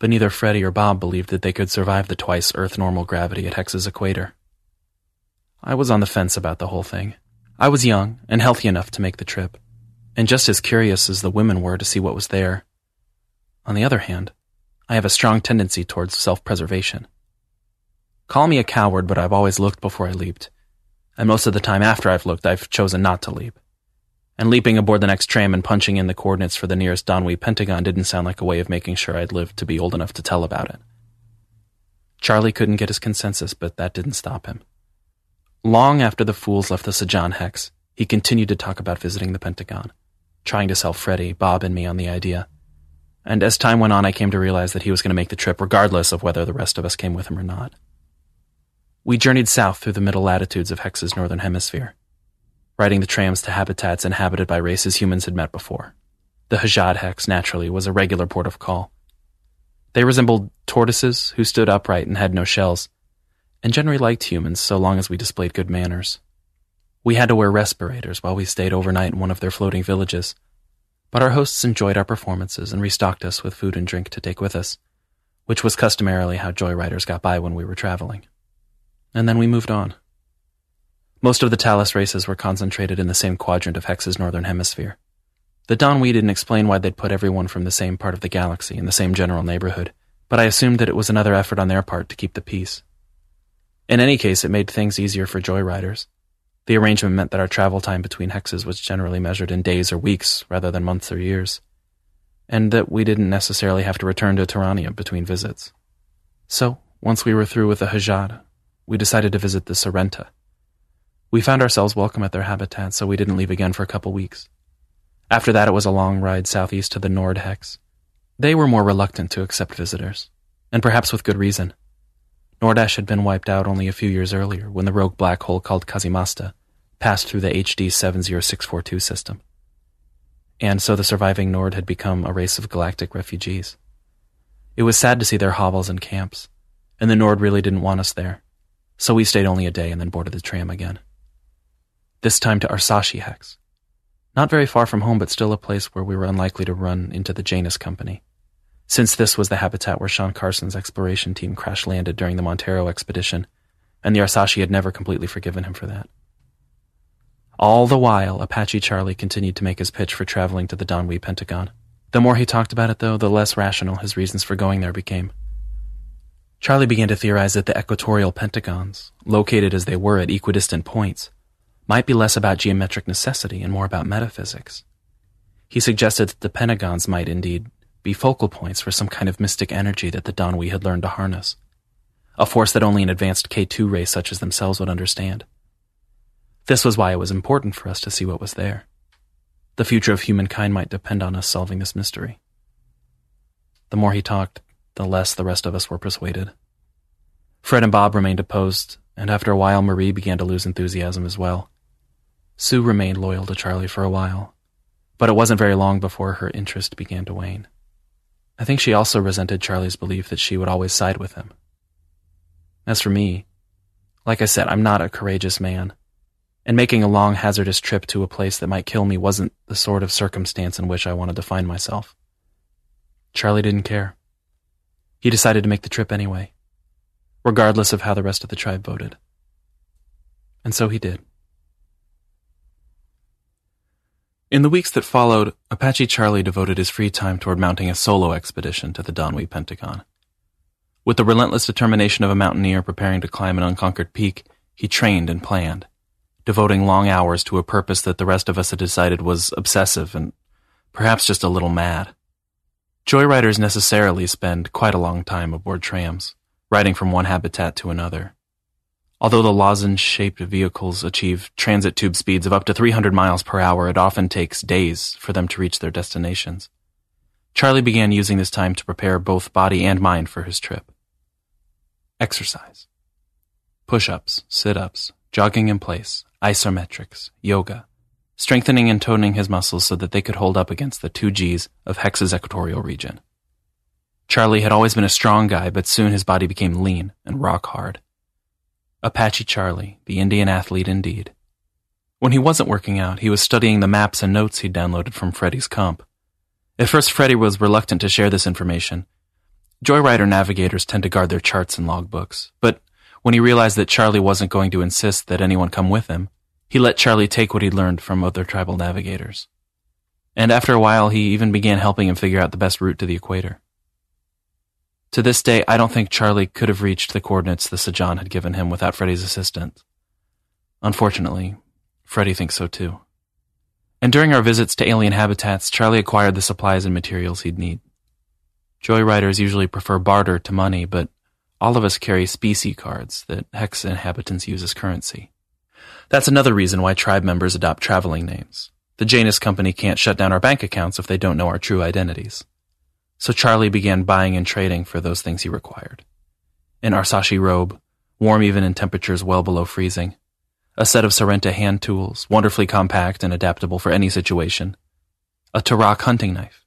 But neither Freddie or Bob believed that they could survive the twice Earth-normal gravity at Hex's equator. I was on the fence about the whole thing. I was young and healthy enough to make the trip, and just as curious as the women were to see what was there. On the other hand, I have a strong tendency towards self-preservation. Call me a coward, but I've always looked before I leaped. And most of the time after I've looked, I've chosen not to leap. And leaping aboard the next tram and punching in the coordinates for the nearest Danui Pentagon didn't sound like a way of making sure I'd lived to be old enough to tell about it. Charlie couldn't get his consensus, but that didn't stop him. Long after the fools left the Sajan Hex, he continued to talk about visiting the Pentagon, trying to sell Freddie, Bob, and me on the idea. And as time went on, I came to realize that he was going to make the trip regardless of whether the rest of us came with him or not. We journeyed south through the middle latitudes of Hex's northern hemisphere, riding the trams to habitats inhabited by races humans had met before. The Hajjad Hex, naturally, was a regular port of call. They resembled tortoises who stood upright and had no shells, and generally liked humans so long as we displayed good manners. We had to wear respirators while we stayed overnight in one of their floating villages. But our hosts enjoyed our performances and restocked us with food and drink to take with us, which was customarily how joyriders got by when we were traveling. And then we moved on. Most of the Talus races were concentrated in the same quadrant of Hex's northern hemisphere. The Danui didn't explain why they'd put everyone from the same part of the galaxy in the same general neighborhood, but I assumed that it was another effort on their part to keep the peace. In any case, it made things easier for joyriders. The arrangement meant that our travel time between hexes was generally measured in days or weeks rather than months or years, and that we didn't necessarily have to return to Tyrania between visits. So, once we were through with the Hajjad, we decided to visit the Sorenta. We found ourselves welcome at their habitat, so we didn't leave again for a couple weeks. After that, it was a long ride southeast to the Nord Hex. They were more reluctant to accept visitors, and perhaps with good reason. Nordash had been wiped out only a few years earlier when the rogue black hole called Kazimasta passed through the HD 70642 system. And so the surviving Nord had become a race of galactic refugees. It was sad to see their hovels and camps, and the Nord really didn't want us there, so we stayed only a day and then boarded the tram again. This time to Arsashi Hex. Not very far from home, but still a place where we were unlikely to run into the Janus Company, since this was the habitat where Sean Carson's exploration team crash-landed during the Montero expedition, and the Arsashi had never completely forgiven him for that. All the while, Apache Charlie continued to make his pitch for traveling to the Danui Pentagon. The more he talked about it, though, the less rational his reasons for going there became. Charlie began to theorize that the equatorial pentagons, located as they were at equidistant points, might be less about geometric necessity and more about metaphysics. He suggested that the pentagons might indeed be focal points for some kind of mystic energy that the Danui had learned to harness, a force that only an advanced K2 race such as themselves would understand. This was why it was important for us to see what was there. The future of humankind might depend on us solving this mystery. The more he talked, the less the rest of us were persuaded. Fred and Bob remained opposed, and after a while Marie began to lose enthusiasm as well. Sue remained loyal to Charlie for a while, but it wasn't very long before her interest began to wane. I think she also resented Charlie's belief that she would always side with him. As for me, like I said, I'm not a courageous man, and making a long, hazardous trip to a place that might kill me wasn't the sort of circumstance in which I wanted to find myself. Charlie didn't care. He decided to make the trip anyway, regardless of how the rest of the tribe voted. And so he did. In the weeks that followed, Apache Charlie devoted his free time toward mounting a solo expedition to the Danui Pentagon. With the relentless determination of a mountaineer preparing to climb an unconquered peak, he trained and planned, devoting long hours to a purpose that the rest of us had decided was obsessive and perhaps just a little mad. Joyriders necessarily spend quite a long time aboard trams, riding from one habitat to another. Although the lozenge-shaped vehicles achieve transit tube speeds of up to 300 miles per hour, it often takes days for them to reach their destinations. Charlie began using this time to prepare both body and mind for his trip. Exercise. Push-ups, sit-ups, jogging in place, isometrics, yoga, strengthening and toning his muscles so that they could hold up against the 2Gs of Hex's equatorial region. Charlie had always been a strong guy, but soon his body became lean and rock-hard. Apache Charlie, the Indian athlete indeed. When he wasn't working out, he was studying the maps and notes he'd downloaded from Freddy's comp. At first, Freddy was reluctant to share this information. Joyrider navigators tend to guard their charts and logbooks, but when he realized that Charlie wasn't going to insist that anyone come with him, he let Charlie take what he'd learned from other tribal navigators. And after a while, he even began helping him figure out the best route to the equator. To this day, I don't think Charlie could have reached the coordinates the Sajan had given him without Freddy's assistance. Unfortunately, Freddy thinks so too. And during our visits to alien habitats, Charlie acquired the supplies and materials he'd need. Joyriders usually prefer barter to money, but all of us carry specie cards that Hex inhabitants use as currency. That's another reason why tribe members adopt traveling names. The Janus Company can't shut down our bank accounts if they don't know our true identities. So Charlie began buying and trading for those things he required. An Arsashi robe, warm even in temperatures well below freezing, a set of Sorenta hand tools, wonderfully compact and adaptable for any situation, a Tarak hunting knife,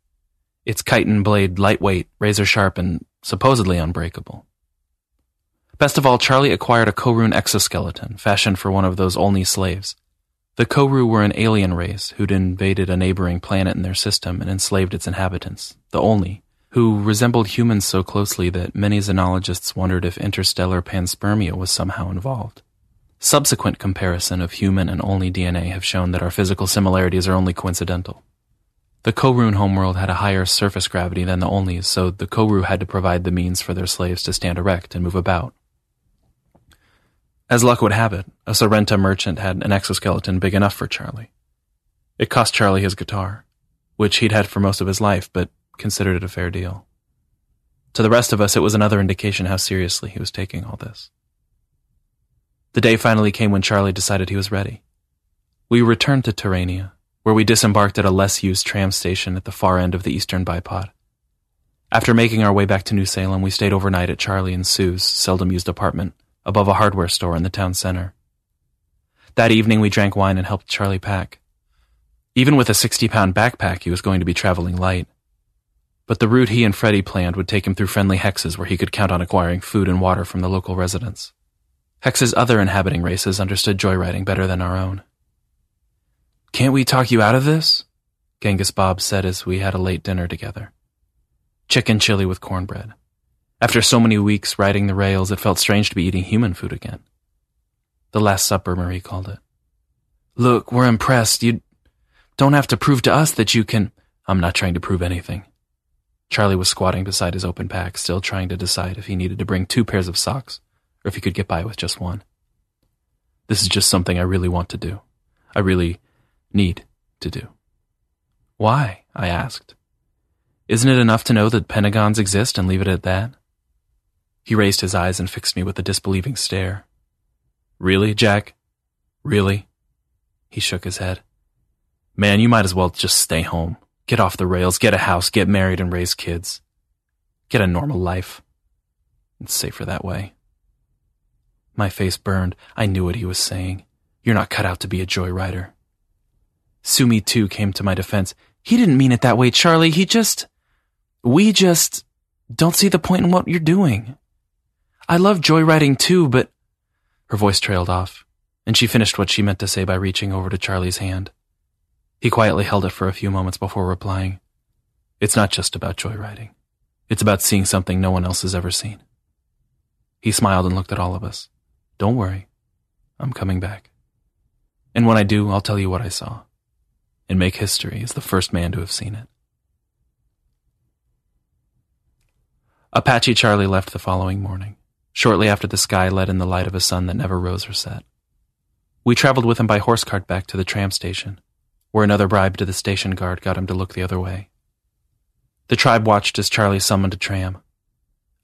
its chitin blade lightweight, razor-sharp, and supposedly unbreakable. Best of all, Charlie acquired a Korun exoskeleton, fashioned for one of those Olni slaves, The Koru were an alien race who'd invaded a neighboring planet in their system and enslaved its inhabitants, the Olni, who resembled humans so closely that many xenologists wondered if interstellar panspermia was somehow involved. Subsequent comparison of human and Olni DNA have shown that our physical similarities are only coincidental. The Korun homeworld had a higher surface gravity than the Olnis, so the Koru had to provide the means for their slaves to stand erect and move about. As luck would have it, a Sorrento merchant had an exoskeleton big enough for Charlie. It cost Charlie his guitar, which he'd had for most of his life, but considered it a fair deal. To the rest of us, it was another indication how seriously he was taking all this. The day finally came when Charlie decided he was ready. We returned to Tyrania, where we disembarked at a less-used tram station at the far end of the eastern bipod. After making our way back to New Salem, we stayed overnight at Charlie and Sue's seldom-used apartment, above a hardware store in the town center. That evening we drank wine and helped Charlie pack. Even with a 60-pound backpack, he was going to be traveling light. But the route he and Freddie planned would take him through friendly hexes where he could count on acquiring food and water from the local residents. Hex's other inhabiting races understood joyriding better than our own. "Can't we talk you out of this?" Genghis Bob said as we had a late dinner together. Chicken chili with cornbread. After so many weeks riding the rails, it felt strange to be eating human food again. The Last Supper, Marie called it. "Look, we're impressed. You don't have to prove to us that you can—" "I'm not trying to prove anything." Charlie was squatting beside his open pack, still trying to decide if he needed to bring 2 pairs of socks, or if he could get by with just one. "This is just something I really want to do. I really need to do." "Why?" I asked. "Isn't it enough to know that pentagons exist and leave it at that?" He raised his eyes and fixed me with a disbelieving stare. "Really, Jack? Really?" He shook his head. "Man, you might as well just stay home. Get off the rails, get a house, get married and raise kids. Get a normal life. It's safer that way." My face burned. I knew what he was saying. "You're not cut out to be a joyrider." Sumi, too, came to my defense. "He didn't mean it that way, Charlie. We just don't see the point in what you're doing. I love joyriding too, but—" Her voice trailed off, and she finished what she meant to say by reaching over to Charlie's hand. He quietly held it for a few moments before replying, "It's not just about joyriding. It's about seeing something no one else has ever seen." He smiled and looked at all of us. "Don't worry. I'm coming back. And when I do, I'll tell you what I saw, and make history as the first man to have seen it." Apache Charlie left the following morning, shortly after the sky let in the light of a sun that never rose or set. We traveled with him by horse cart back to the tram station, where another bribe to the station guard got him to look the other way. The tribe watched as Charlie summoned a tram.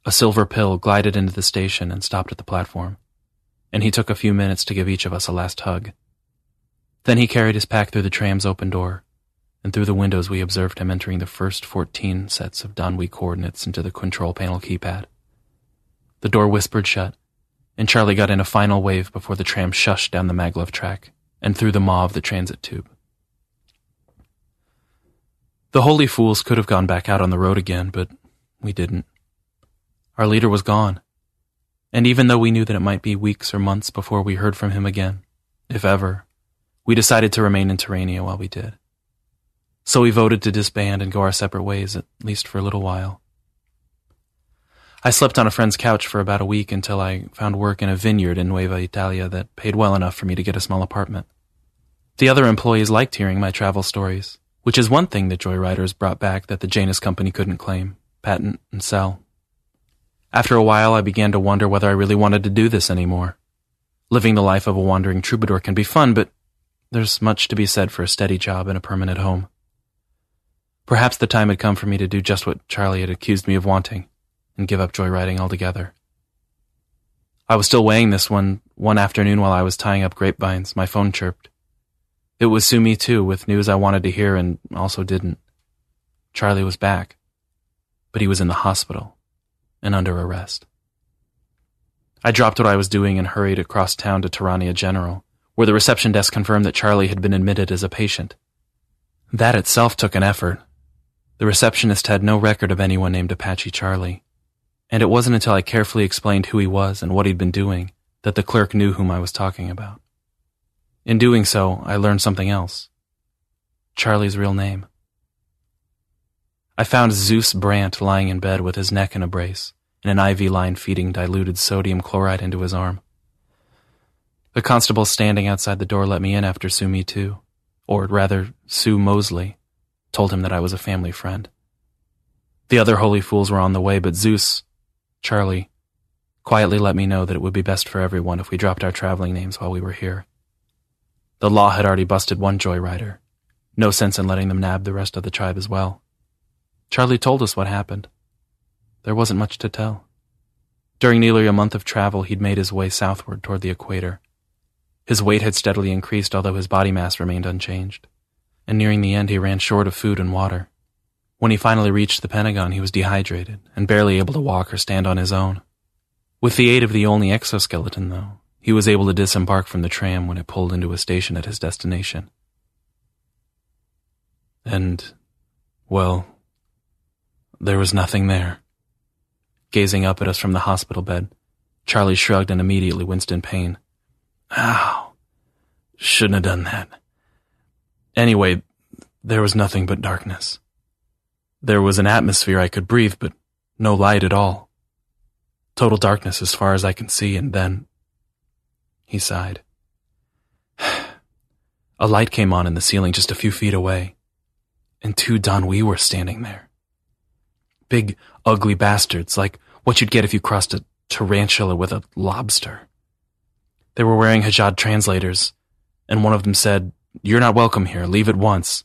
A silver pill glided into the station and stopped at the platform, and he took a few minutes to give each of us a last hug. Then he carried his pack through the tram's open door, and through the windows we observed him entering the first 14 sets of Danui coordinates into the control panel keypad. The door whispered shut, and Charlie got in a final wave before the tram shushed down the maglev track and through the maw of the transit tube. The holy fools could have gone back out on the road again, but we didn't. Our leader was gone, and even though we knew that it might be weeks or months before we heard from him again, if ever, we decided to remain in Tyrania while we did. So we voted to disband and go our separate ways, at least for a little while. I slept on a friend's couch for about a week until I found work in a vineyard in Nueva Italia that paid well enough for me to get a small apartment. The other employees liked hearing my travel stories, which is one thing that joyriders brought back that the Janus Company couldn't claim, patent, and sell. After a while, I began to wonder whether I really wanted to do this anymore. Living the life of a wandering troubadour can be fun, but there's much to be said for a steady job and a permanent home. Perhaps the time had come for me to do just what Charlie had accused me of wanting, and give up joyriding altogether. I was still weighing this one afternoon while I was tying up grapevines. My phone chirped. It was Sumi, too, with news I wanted to hear and also didn't. Charlie was back, but he was in the hospital and under arrest. I dropped what I was doing and hurried across town to Tyrania General, where the reception desk confirmed that Charlie had been admitted as a patient. That itself took an effort. The receptionist had no record of anyone named Apache Charlie, and it wasn't until I carefully explained who he was and what he'd been doing that the clerk knew whom I was talking about. In doing so, I learned something else. Charlie's real name. I found Zeus Brandt lying in bed with his neck in a brace and an IV line feeding diluted sodium chloride into his arm. The constable standing outside the door let me in after Sue Me Too, or rather, Sue Mosley, told him that I was a family friend. The other holy fools were on the way, but Zeus, Charlie, quietly let me know that it would be best for everyone if we dropped our traveling names while we were here. The law had already busted one joyrider. No sense in letting them nab the rest of the tribe as well. Charlie told us what happened. There wasn't much to tell. During nearly a month of travel, he'd made his way southward toward the equator. His weight had steadily increased, although his body mass remained unchanged, and nearing the end he ran short of food and water. When he finally reached the Pentagon, he was dehydrated and barely able to walk or stand on his own. With the aid of the Olni exoskeleton, though, he was able to disembark from the tram when it pulled into a station at his destination. And, well, there was nothing there. Gazing up at us from the hospital bed, Charlie shrugged and immediately winced in pain. Ow, shouldn't have done that. Anyway, there was nothing but darkness. There was an atmosphere I could breathe, but no light at all. Total darkness as far as I can see, and then... He sighed. A light came on in the ceiling just a few feet away, and two Danui were standing there. Big, ugly bastards, like what you'd get if you crossed a tarantula with a lobster. They were wearing Hajjad translators, and one of them said, "You're not welcome here, leave at once."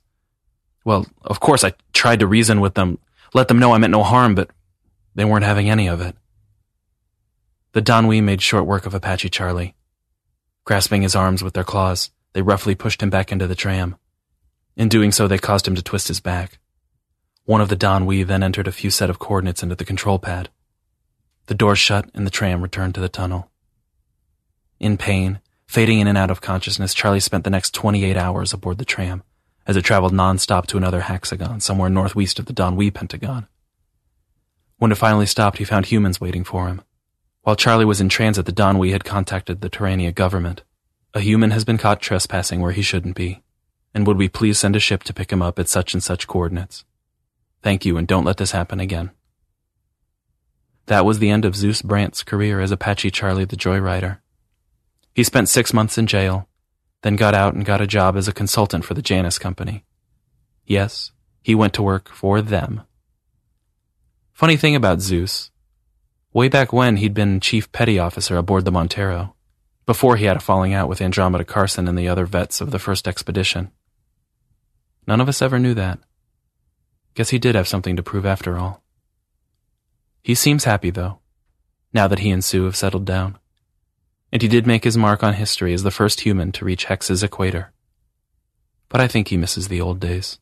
Well, of course, I tried to reason with them, let them know I meant no harm, but they weren't having any of it. The Danui made short work of Apache Charlie. Grasping his arms with their claws, they roughly pushed him back into the tram. In doing so, they caused him to twist his back. One of the Danui then entered a few set of coordinates into the control pad. The door shut and the tram returned to the tunnel. In pain, fading in and out of consciousness, Charlie spent the next 28 hours aboard the tram, as it traveled nonstop to another hexagon somewhere northwest of the Danui Pentagon. When it finally stopped, he found humans waiting for him. While Charlie was in transit, the Danui had contacted the Tyrania government. A human has been caught trespassing where he shouldn't be, and would we please send a ship to pick him up at such and such coordinates? Thank you, and don't let this happen again. That was the end of Zeus Brandt's career as Apache Charlie the Joyrider. He spent 6 months in jail, then got out and got a job as a consultant for the Janus Company. Yes, he went to work for them. Funny thing about Zeus, way back when he'd been chief petty officer aboard the Montero, before he had a falling out with Andromeda Carson and the other vets of the first expedition. None of us ever knew that. Guess he did have something to prove after all. He seems happy, though, now that he and Sue have settled down. And he did make his mark on history as the first human to reach Hex's equator. But I think he misses the old days.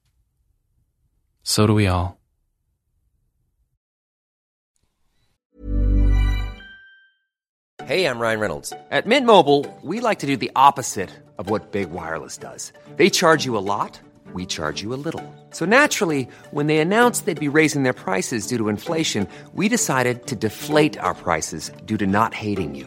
So do we all. Hey, I'm Ryan Reynolds. At Mint Mobile, we like to do the opposite of what Big Wireless does. They charge you a lot, we charge you a little. So naturally, when they announced they'd be raising their prices due to inflation, we decided to deflate our prices due to not hating you.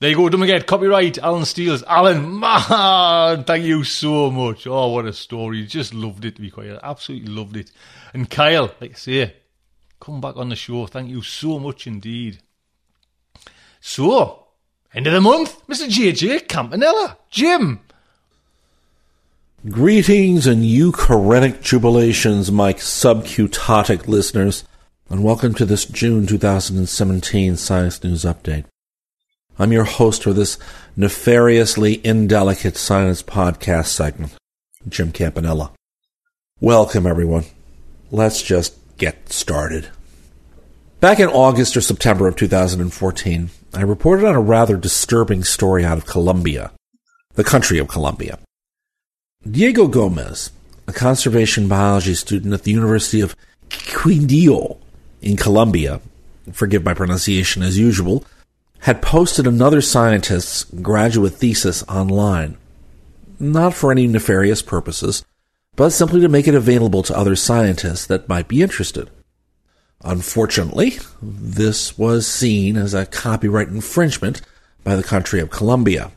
There you go. Don't forget, copyright Alan Steele's. Alan, man, thank you so much. Oh, what a story. Just loved it, to be quite absolutely loved it. And Kyle, like I say, come back on the show. Thank you so much indeed. So, end of the month, Mr. J.J. Campanella. Jim. Greetings and euchoretic jubilations, my subcutotic listeners, and welcome to this June 2017 Science News Update. I'm your host for this nefariously indelicate science podcast segment, Jim Campanella. Welcome, everyone. Let's just get started. Back in August or September of 2014, I reported on a rather disturbing story out of Colombia, the country of Colombia. Diego Gomez, a conservation biology student at the University of Quindío in Colombia, forgive my pronunciation as usual, had posted another scientist's graduate thesis online, not for any nefarious purposes, but simply to make it available to other scientists that might be interested. Unfortunately, this was seen as a copyright infringement by the country of Colombia.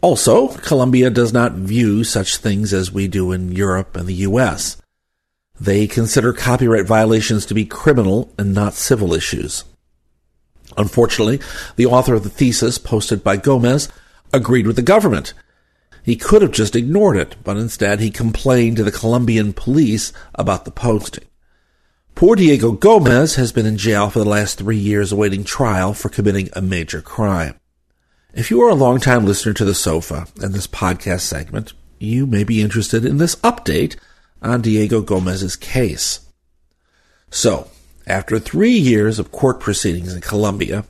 Also, Colombia does not view such things as we do in Europe and the U.S. They consider copyright violations to be criminal and not civil issues. Unfortunately, the author of the thesis posted by Gomez agreed with the government. He could have just ignored it, but instead he complained to the Colombian police about the posting. Poor Diego Gomez has been in jail for the last 3 years awaiting trial for committing a major crime. If you are a long-time listener to The Sofa and this podcast segment, you may be interested in this update on Diego Gomez's case. So, after 3 years of court proceedings in Colombia,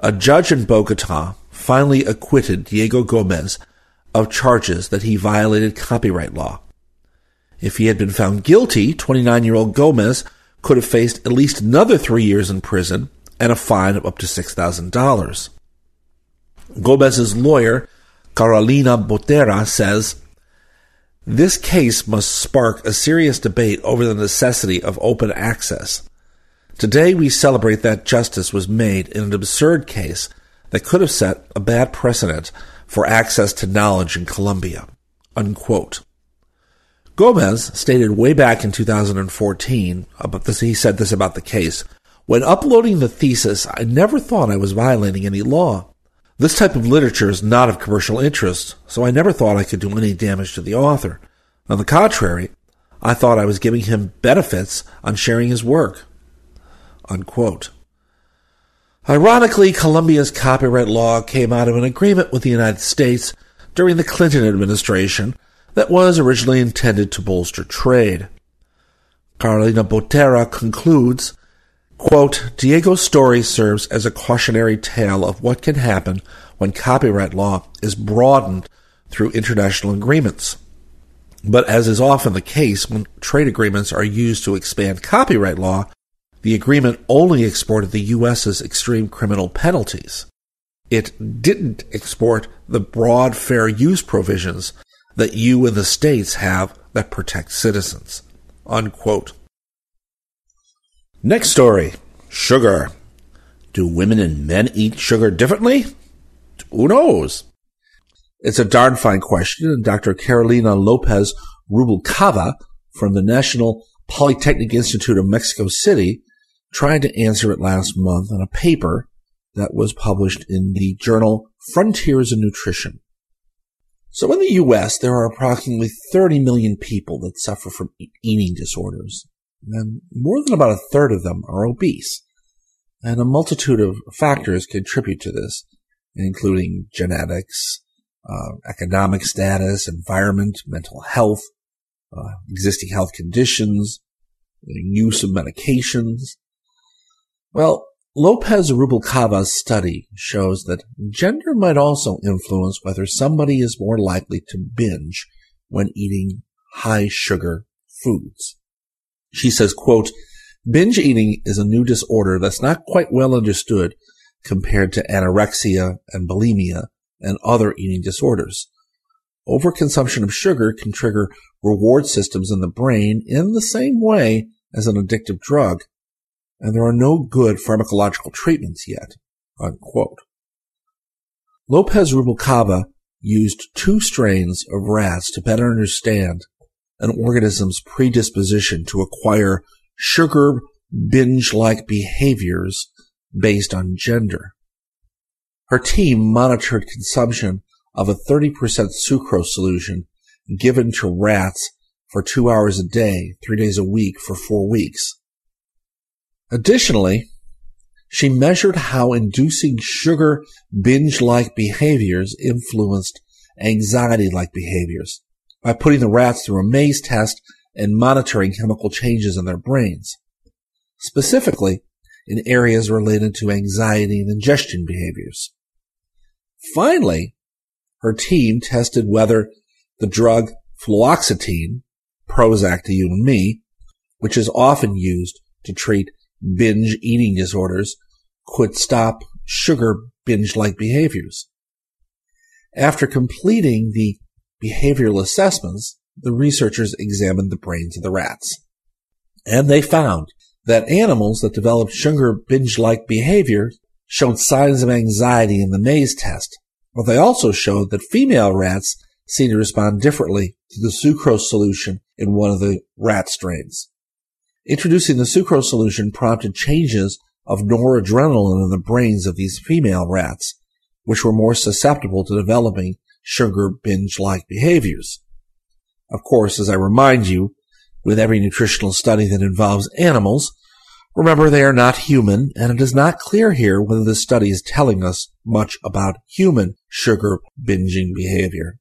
a judge in Bogota finally acquitted Diego Gomez of charges that he violated copyright law. If he had been found guilty, 29-year-old Gomez could have faced at least another 3 years in prison and a fine of up to $6,000. Gomez's lawyer, Carolina Botera, says, "This case must spark a serious debate over the necessity of open access. Today we celebrate that justice was made in an absurd case that could have set a bad precedent for access to knowledge in Colombia." Unquote. Gomez stated way back in 2014, about this, he said this about the case, "When uploading the thesis, I never thought I was violating any law. This type of literature is not of commercial interest, so I never thought I could do any damage to the author. On the contrary, I thought I was giving him benefits on sharing his work." Unquote. Ironically, Colombia's copyright law came out of an agreement with the United States during the Clinton administration that was originally intended to bolster trade. Carolina Botera concludes, quote, "Diego's story serves as a cautionary tale of what can happen when copyright law is broadened through international agreements. But as is often the case when trade agreements are used to expand copyright law, the agreement only exported the U.S.'s extreme criminal penalties. It didn't export the broad fair use provisions that you and the states have that protect citizens." Unquote. Next story, sugar. Do women and men eat sugar differently? Who knows? It's a darn fine question, and Dr. Carolina Lopez Rubalcava from the National Polytechnic Institute of Mexico City tried to answer it last month in a paper that was published in the journal Frontiers in Nutrition. So in the U.S., there are approximately 30 million people that suffer from eating disorders, and more than about a third of them are obese. And a multitude of factors contribute to this, including genetics, economic status, environment, mental health, existing health conditions, use of medications. Well, Lopez Rubalcava's study shows that gender might also influence whether somebody is more likely to binge when eating high-sugar foods. She says, quote, "Binge eating is a new disorder that's not quite well understood compared to anorexia and bulimia and other eating disorders. Overconsumption of sugar can trigger reward systems in the brain in the same way as an addictive drug, and there are no good pharmacological treatments yet." Unquote. Lopez Rubalcava used two strains of rats to better understand an organism's predisposition to acquire sugar binge-like behaviors based on gender. Her team monitored consumption of a 30% sucrose solution given to rats for 2 hours a day, 3 days a week for 4 weeks. Additionally, she measured how inducing sugar binge-like behaviors influenced anxiety-like behaviors by putting the rats through a maze test and monitoring chemical changes in their brains, specifically in areas related to anxiety and ingestion behaviors. Finally, her team tested whether the drug fluoxetine, Prozac to you and me, which is often used to treat binge eating disorders, could stop sugar binge-like behaviors. After completing the behavioral assessments, the researchers examined the brains of the rats, and they found that animals that developed sugar binge-like behavior showed signs of anxiety in the maze test, but they also showed that female rats seemed to respond differently to the sucrose solution in one of the rat strains. Introducing the sucrose solution prompted changes of noradrenaline in the brains of these female rats, which were more susceptible to developing sugar binge-like behaviors. Of course, as I remind you, with every nutritional study that involves animals, remember they are not human, and it is not clear here whether this study is telling us much about human sugar binging behavior.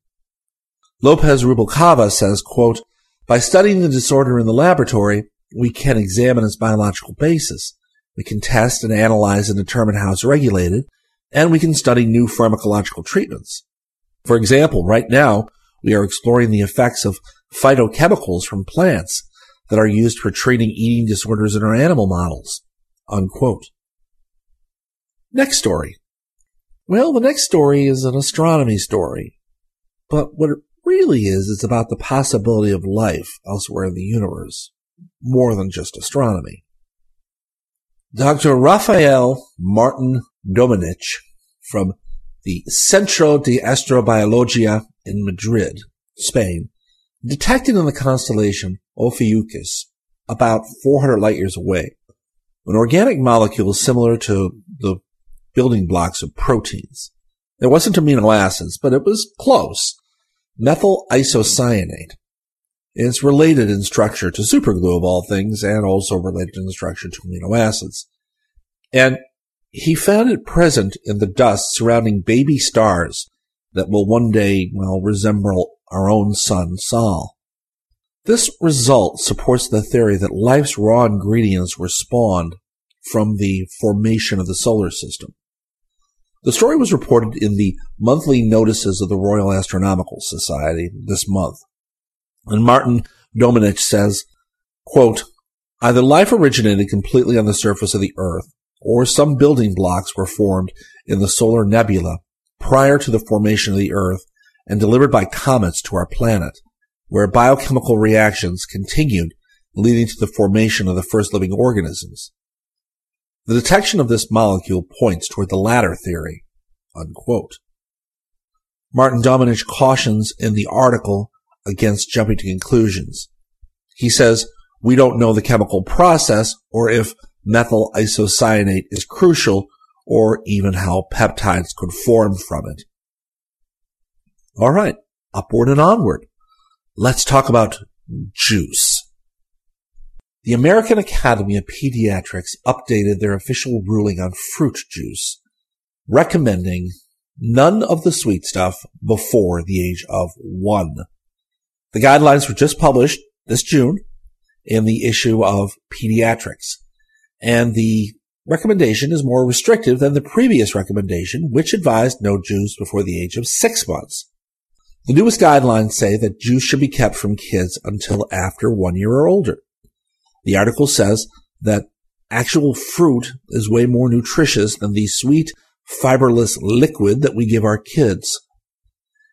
Lopez Rubalcava says, quote, "By studying the disorder in the laboratory, we can examine its biological basis. We can test and analyze and determine how it's regulated, and we can study new pharmacological treatments. For example, right now, we are exploring the effects of phytochemicals from plants that are used for treating eating disorders in our animal models," unquote. Next story. Well, the next story is an astronomy story, but what it really is, it's about the possibility of life elsewhere in the universe, more than just astronomy. Dr. Rafael Martin Dominic from the Centro de Astrobiología in Madrid, Spain, detected in the constellation Ophiuchus, about 400 light-years away, an organic molecule similar to the building blocks of proteins. It wasn't amino acids, but it was close. Methyl isocyanate. It's related in structure to superglue, of all things, and also related in structure to amino acids. And he found it present in the dust surrounding baby stars that will one day, well, resemble our own sun, Sol. This result supports the theory that life's raw ingredients were spawned from the formation of the solar system. The story was reported in the monthly notices of the Royal Astronomical Society this month. And Martin Dominic says, quote, "Either life originated completely on the surface of the Earth, or some building blocks were formed in the solar nebula prior to the formation of the Earth and delivered by comets to our planet, where biochemical reactions continued, leading to the formation of the first living organisms. The detection of this molecule points toward the latter theory," unquote. Martin Dominic cautions in the article against jumping to conclusions. He says, "We don't know the chemical process or if methyl isocyanate is crucial or even how peptides could form from it." All right, upward and onward. Let's talk about juice. The American Academy of Pediatrics updated their official ruling on fruit juice, recommending none of the sweet stuff before the age of 1. The guidelines were just published this June in the issue of Pediatrics, and the recommendation is more restrictive than the previous recommendation, which advised no juice before the age of 6 months. The newest guidelines say that juice should be kept from kids until after 1 year or older. The article says that actual fruit is way more nutritious than the sweet, fiberless liquid that we give our kids.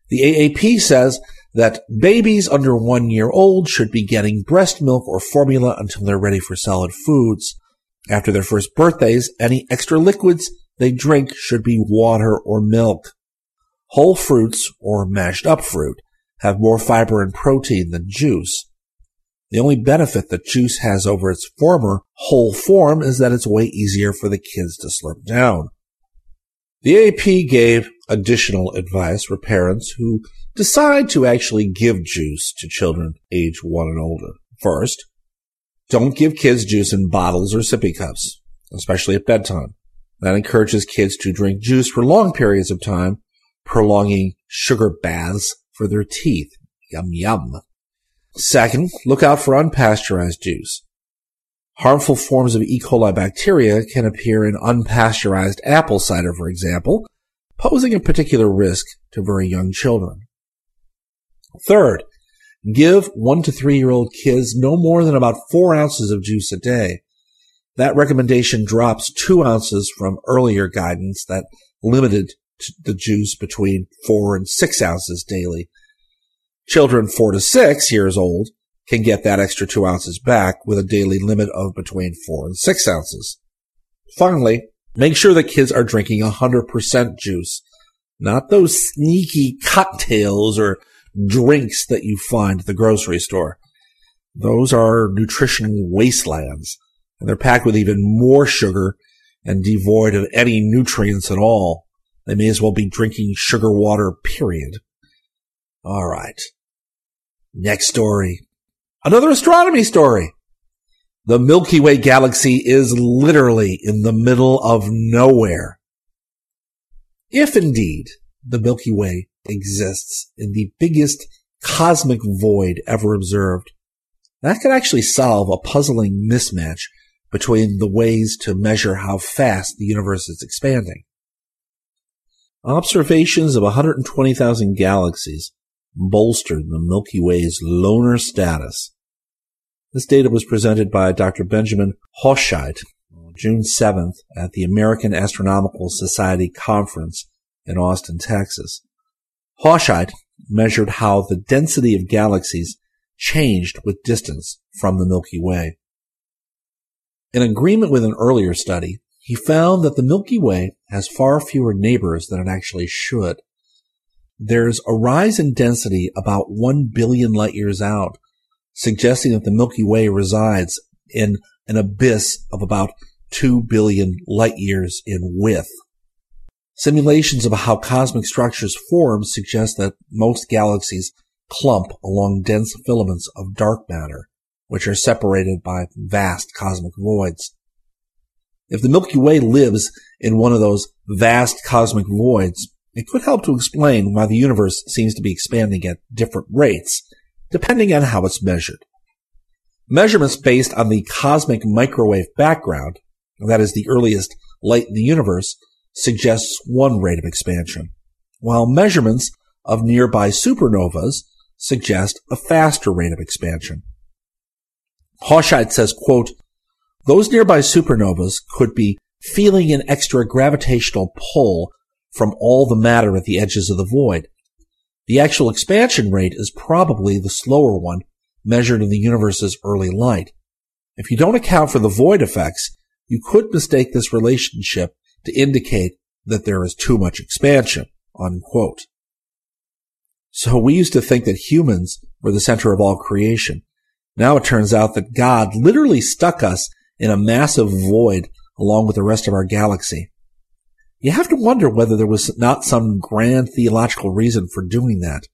The AAP says that babies under 1 year old should be getting breast milk or formula until they're ready for solid foods. After their first birthdays, any extra liquids they drink should be water or milk. Whole fruits, or mashed up fruit, have more fiber and protein than juice. The only benefit that juice has over its former whole form is that it's way easier for the kids to slurp down. The AP gave additional advice for parents who decide to actually give juice to children age 1 and older. First, don't give kids juice in bottles or sippy cups, especially at bedtime. That encourages kids to drink juice for long periods of time, prolonging sugar baths for their teeth. Yum, yum. Second, look out for unpasteurized juice. Harmful forms of E. coli bacteria can appear in unpasteurized apple cider, for example, posing a particular risk to very young children. Third, give 1 to 3-year-old kids no more than about 4 ounces of juice a day. That recommendation drops 2 ounces from earlier guidance that limited the juice between 4 and 6 ounces daily. Children 4 to 6 years old can get that extra 2 ounces back with a daily limit of between 4 and 6 ounces. Finally, make sure that kids are drinking 100% juice, not those sneaky cocktails or drinks that you find at the grocery store. Those are nutritional wastelands, and they're packed with even more sugar and devoid of any nutrients at all. They may as well be drinking sugar water, period. All right. Next story. Another astronomy story. The Milky Way galaxy is literally in the middle of nowhere. If indeed the Milky Way exists in the biggest cosmic void ever observed, that could actually solve a puzzling mismatch between the ways to measure how fast the universe is expanding. Observations of 120,000 galaxies bolstered the Milky Way's loner status. This data was presented by Dr. Benjamin Horscheid on June 7th at the American Astronomical Society Conference in Austin, Texas. Horscheid measured how the density of galaxies changed with distance from the Milky Way. In agreement with an earlier study, he found that the Milky Way has far fewer neighbors than it actually should. There's a rise in density about 1 billion light-years out, suggesting that the Milky Way resides in an abyss of about 2 billion light-years in width. Simulations of how cosmic structures form suggest that most galaxies clump along dense filaments of dark matter, which are separated by vast cosmic voids. If the Milky Way lives in one of those vast cosmic voids, it could help to explain why the universe seems to be expanding at different rates, depending on how it's measured. Measurements based on the cosmic microwave background, that is the earliest light in the universe, suggests one rate of expansion, while measurements of nearby supernovas suggest a faster rate of expansion. Horscheid says, quote, "Those nearby supernovas could be feeling an extra gravitational pull from all the matter at the edges of the void. The actual expansion rate is probably the slower one measured in the universe's early light. If you don't account for the void effects, you could mistake this relationship to indicate that there is too much expansion," unquote. So we used to think that humans were the center of all creation. Now it turns out that God literally stuck us in a massive void along with the rest of our galaxy. You have to wonder whether there was not some grand theological reason for doing that,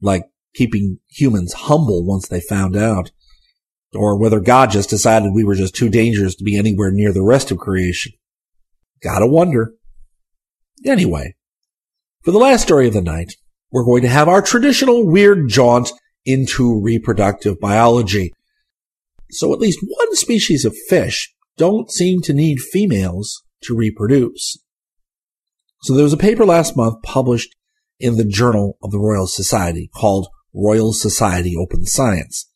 like keeping humans humble once they found out, or whether God just decided we were just too dangerous to be anywhere near the rest of creation. Gotta wonder. Anyway, for the last story of the night, we're going to have our traditional weird jaunt into reproductive biology. So at least one species of fish don't seem to need females to reproduce. So there was a paper last month published in the Journal of the Royal Society called Royal Society Open Science.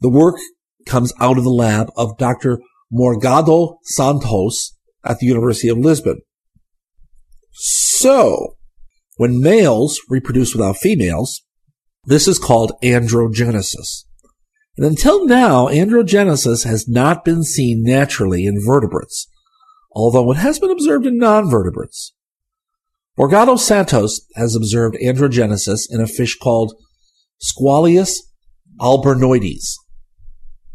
The work comes out of the lab of Dr. Morgado-Santos at the University of Lisbon. So when males reproduce without females, this is called androgenesis. And until now, androgenesis has not been seen naturally in vertebrates, although it has been observed in non-vertebrates. Morgado-Santos has observed androgenesis in a fish called Squalius albernoides.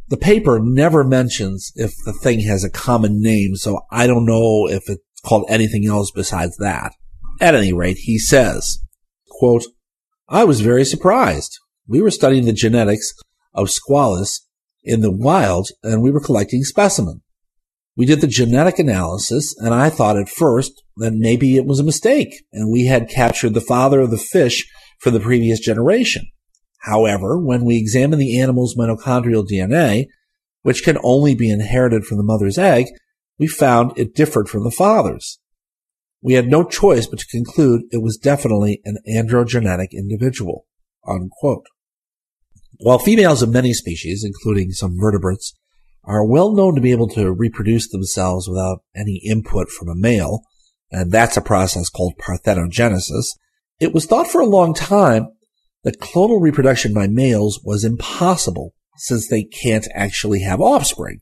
The paper never mentions if the thing has a common name, so I don't know if it's called anything else besides that. At any rate, he says, quote, I was very surprised. We were studying the genetics of Squalius in the wild, and we were collecting specimens. We did the genetic analysis, and I thought at first that maybe it was a mistake, and we had captured the father of the fish for the previous generation. However, when we examined the animal's mitochondrial DNA, which can only be inherited from the mother's egg, we found it differed from the father's. We had no choice but to conclude it was definitely an androgenetic individual, unquote. While females of many species, including some vertebrates, are well known to be able to reproduce themselves without any input from a male, and that's a process called parthenogenesis, it was thought for a long time that clonal reproduction by males was impossible since they can't actually have offspring.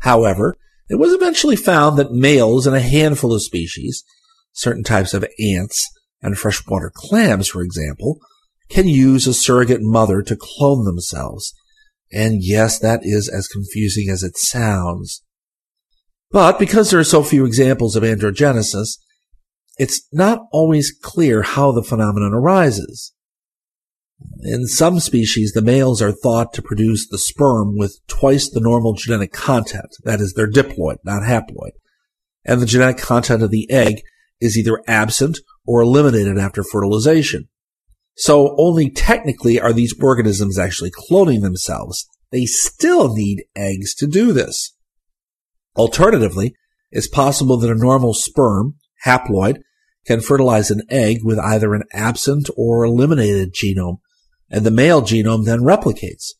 However, it was eventually found that males in a handful of species, certain types of ants and freshwater clams, for example, can use a surrogate mother to clone themselves. And yes, that is as confusing as it sounds. But because there are so few examples of androgenesis, it's not always clear how the phenomenon arises. In some species, the males are thought to produce the sperm with twice the normal genetic content, that is, they're diploid, not haploid, and the genetic content of the egg is either absent or eliminated after fertilization. So only technically are these organisms actually cloning themselves. They still need eggs to do this. Alternatively, it's possible that a normal sperm, haploid, can fertilize an egg with either an absent or eliminated genome, and the male genome then replicates.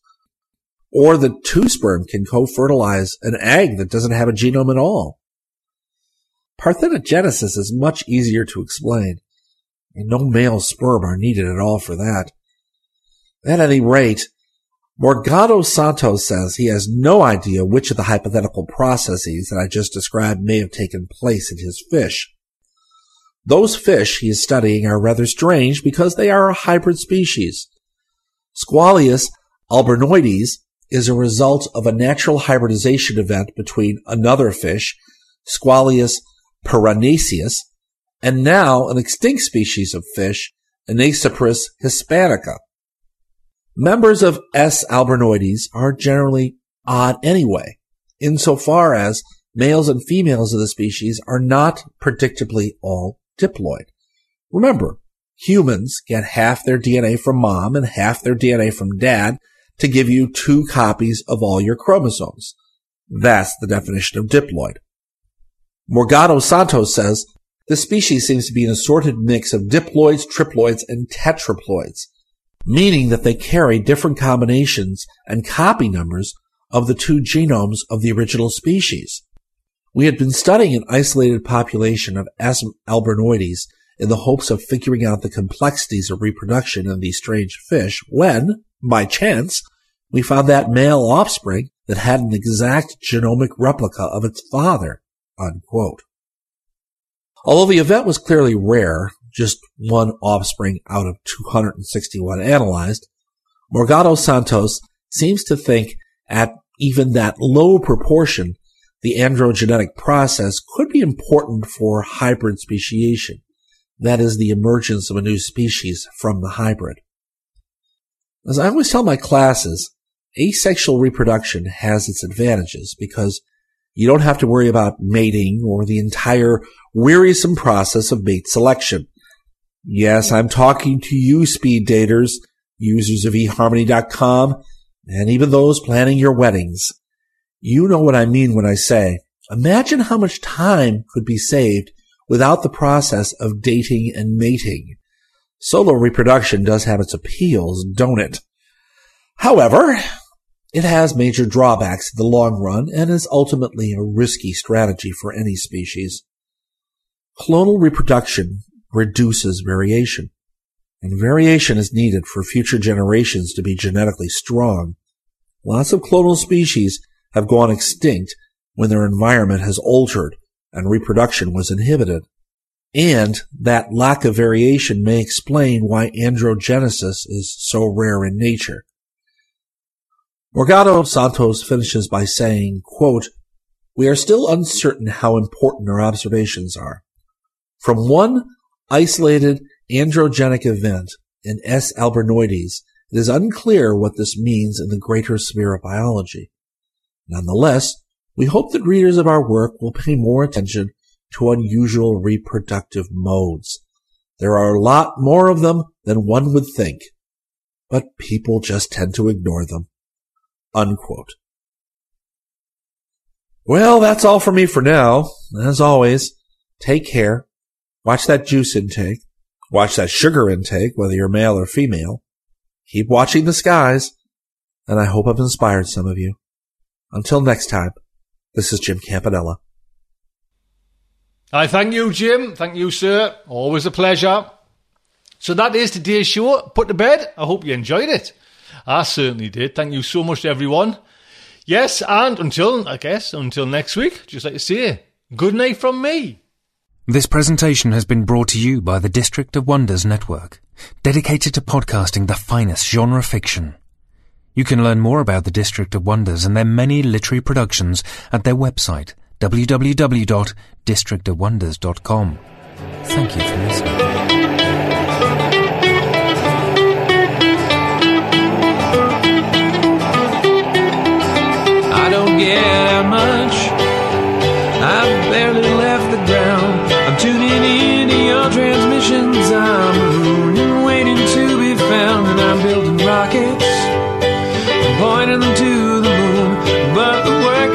Or the two sperm can co-fertilize an egg that doesn't have a genome at all. Parthenogenesis is much easier to explain, and no male sperm are needed at all for that. At any rate, Morgado-Santos says he has no idea which of the hypothetical processes that I just described may have taken place in his fish. Those fish he is studying are rather strange because they are a hybrid species. Squalius albernoides is a result of a natural hybridization event between another fish, Squalius paranaceus, and now an extinct species of fish, Anacypris hispanica. Members of S. albernoides are generally odd anyway, insofar as males and females of the species are not predictably all diploid. Remember, humans get half their DNA from mom and half their DNA from dad to give you two copies of all your chromosomes. That's the definition of diploid. Morgado-Santos says, this species seems to be an assorted mix of diploids, triploids, and tetraploids, meaning that they carry different combinations and copy numbers of the two genomes of the original species. We had been studying an isolated population of S. albernoides in the hopes of figuring out the complexities of reproduction in these strange fish when, by chance, we found that male offspring that had an exact genomic replica of its father, unquote. Although the event was clearly rare, just one offspring out of 261 analyzed, Morgado-Santos seems to think at even that low proportion, the androgenetic process could be important for hybrid speciation, that is, the emergence of a new species from the hybrid. As I always tell my classes, asexual reproduction has its advantages because you don't have to worry about mating or the entire wearisome process of mate selection. Yes, I'm talking to you, speed daters, users of eharmony.com, and even those planning your weddings. You know what I mean when I say, imagine how much time could be saved without the process of dating and mating. Solo reproduction does have its appeals, don't it? However, it has major drawbacks in the long run and is ultimately a risky strategy for any species. Clonal reproduction reduces variation, and variation is needed for future generations to be genetically strong. Lots of clonal species have gone extinct when their environment has altered and reproduction was inhibited. And that lack of variation may explain why androgenesis is so rare in nature. Morgado-Santos finishes by saying, quote, "We are still uncertain how important our observations are. From one isolated androgenic event in S. albernoides, it is unclear what this means in the greater sphere of biology. Nonetheless, we hope that readers of our work will pay more attention to unusual reproductive modes. There are a lot more of them than one would think, but people just tend to ignore them." Unquote. Well, that's all for me for now. As always, take care. Watch that juice intake. Watch that sugar intake, whether you're male or female. Keep watching the skies, and I hope I've inspired some of you. Until next time, this is Jim Campanella. I thank you, Jim. Thank you, sir. Always a pleasure. So that is today's show, Put to Bed. I hope you enjoyed it. I certainly did. Thank you so much to everyone. Yes, and until next week, just like to say, good night from me. This presentation has been brought to you by the District of Wonders Network, dedicated to podcasting the finest genre fiction. You can learn more about the District of Wonders and their many literary productions at their website, www.districtofwonders.com. Thank you for listening. Yeah, much. I've barely left the ground. I'm tuning in to your transmissions. I'm mooning, waiting to be found. And I'm building rockets and pointing them to the moon. But the work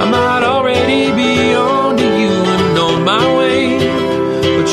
I might already be on to you and on my way. But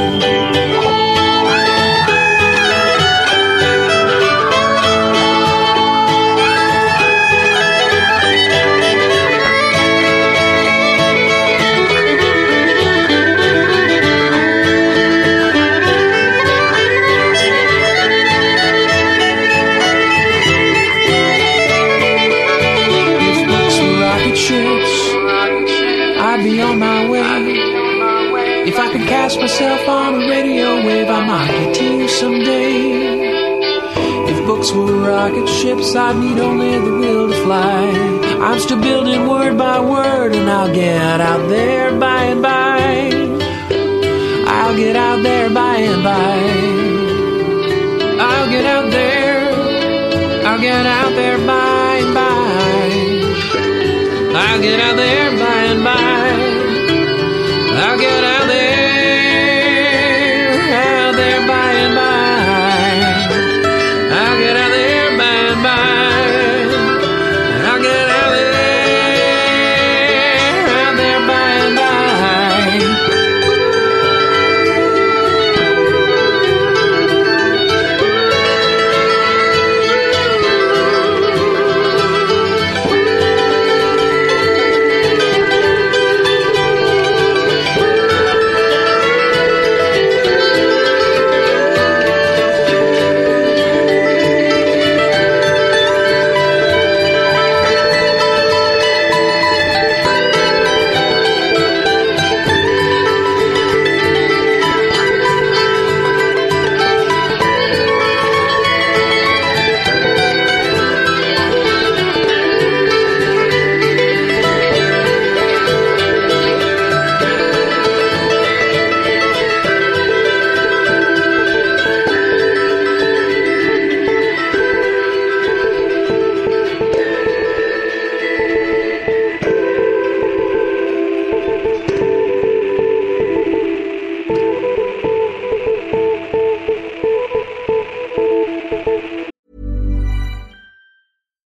If books were rocket ships, I'd be on my way. If I could cast myself on a radio wave, I might get to you someday. If books were rocket ships, I'd need only the will to fly. I'm still building word by word, and I'll get out there by and by. I'll get out there by and by. I'll get out there. I'll get out there by and by. I'll get out there by and by. I'll get out there by and by. I'll get out there by and by. I'll get out there by and by.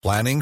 Planning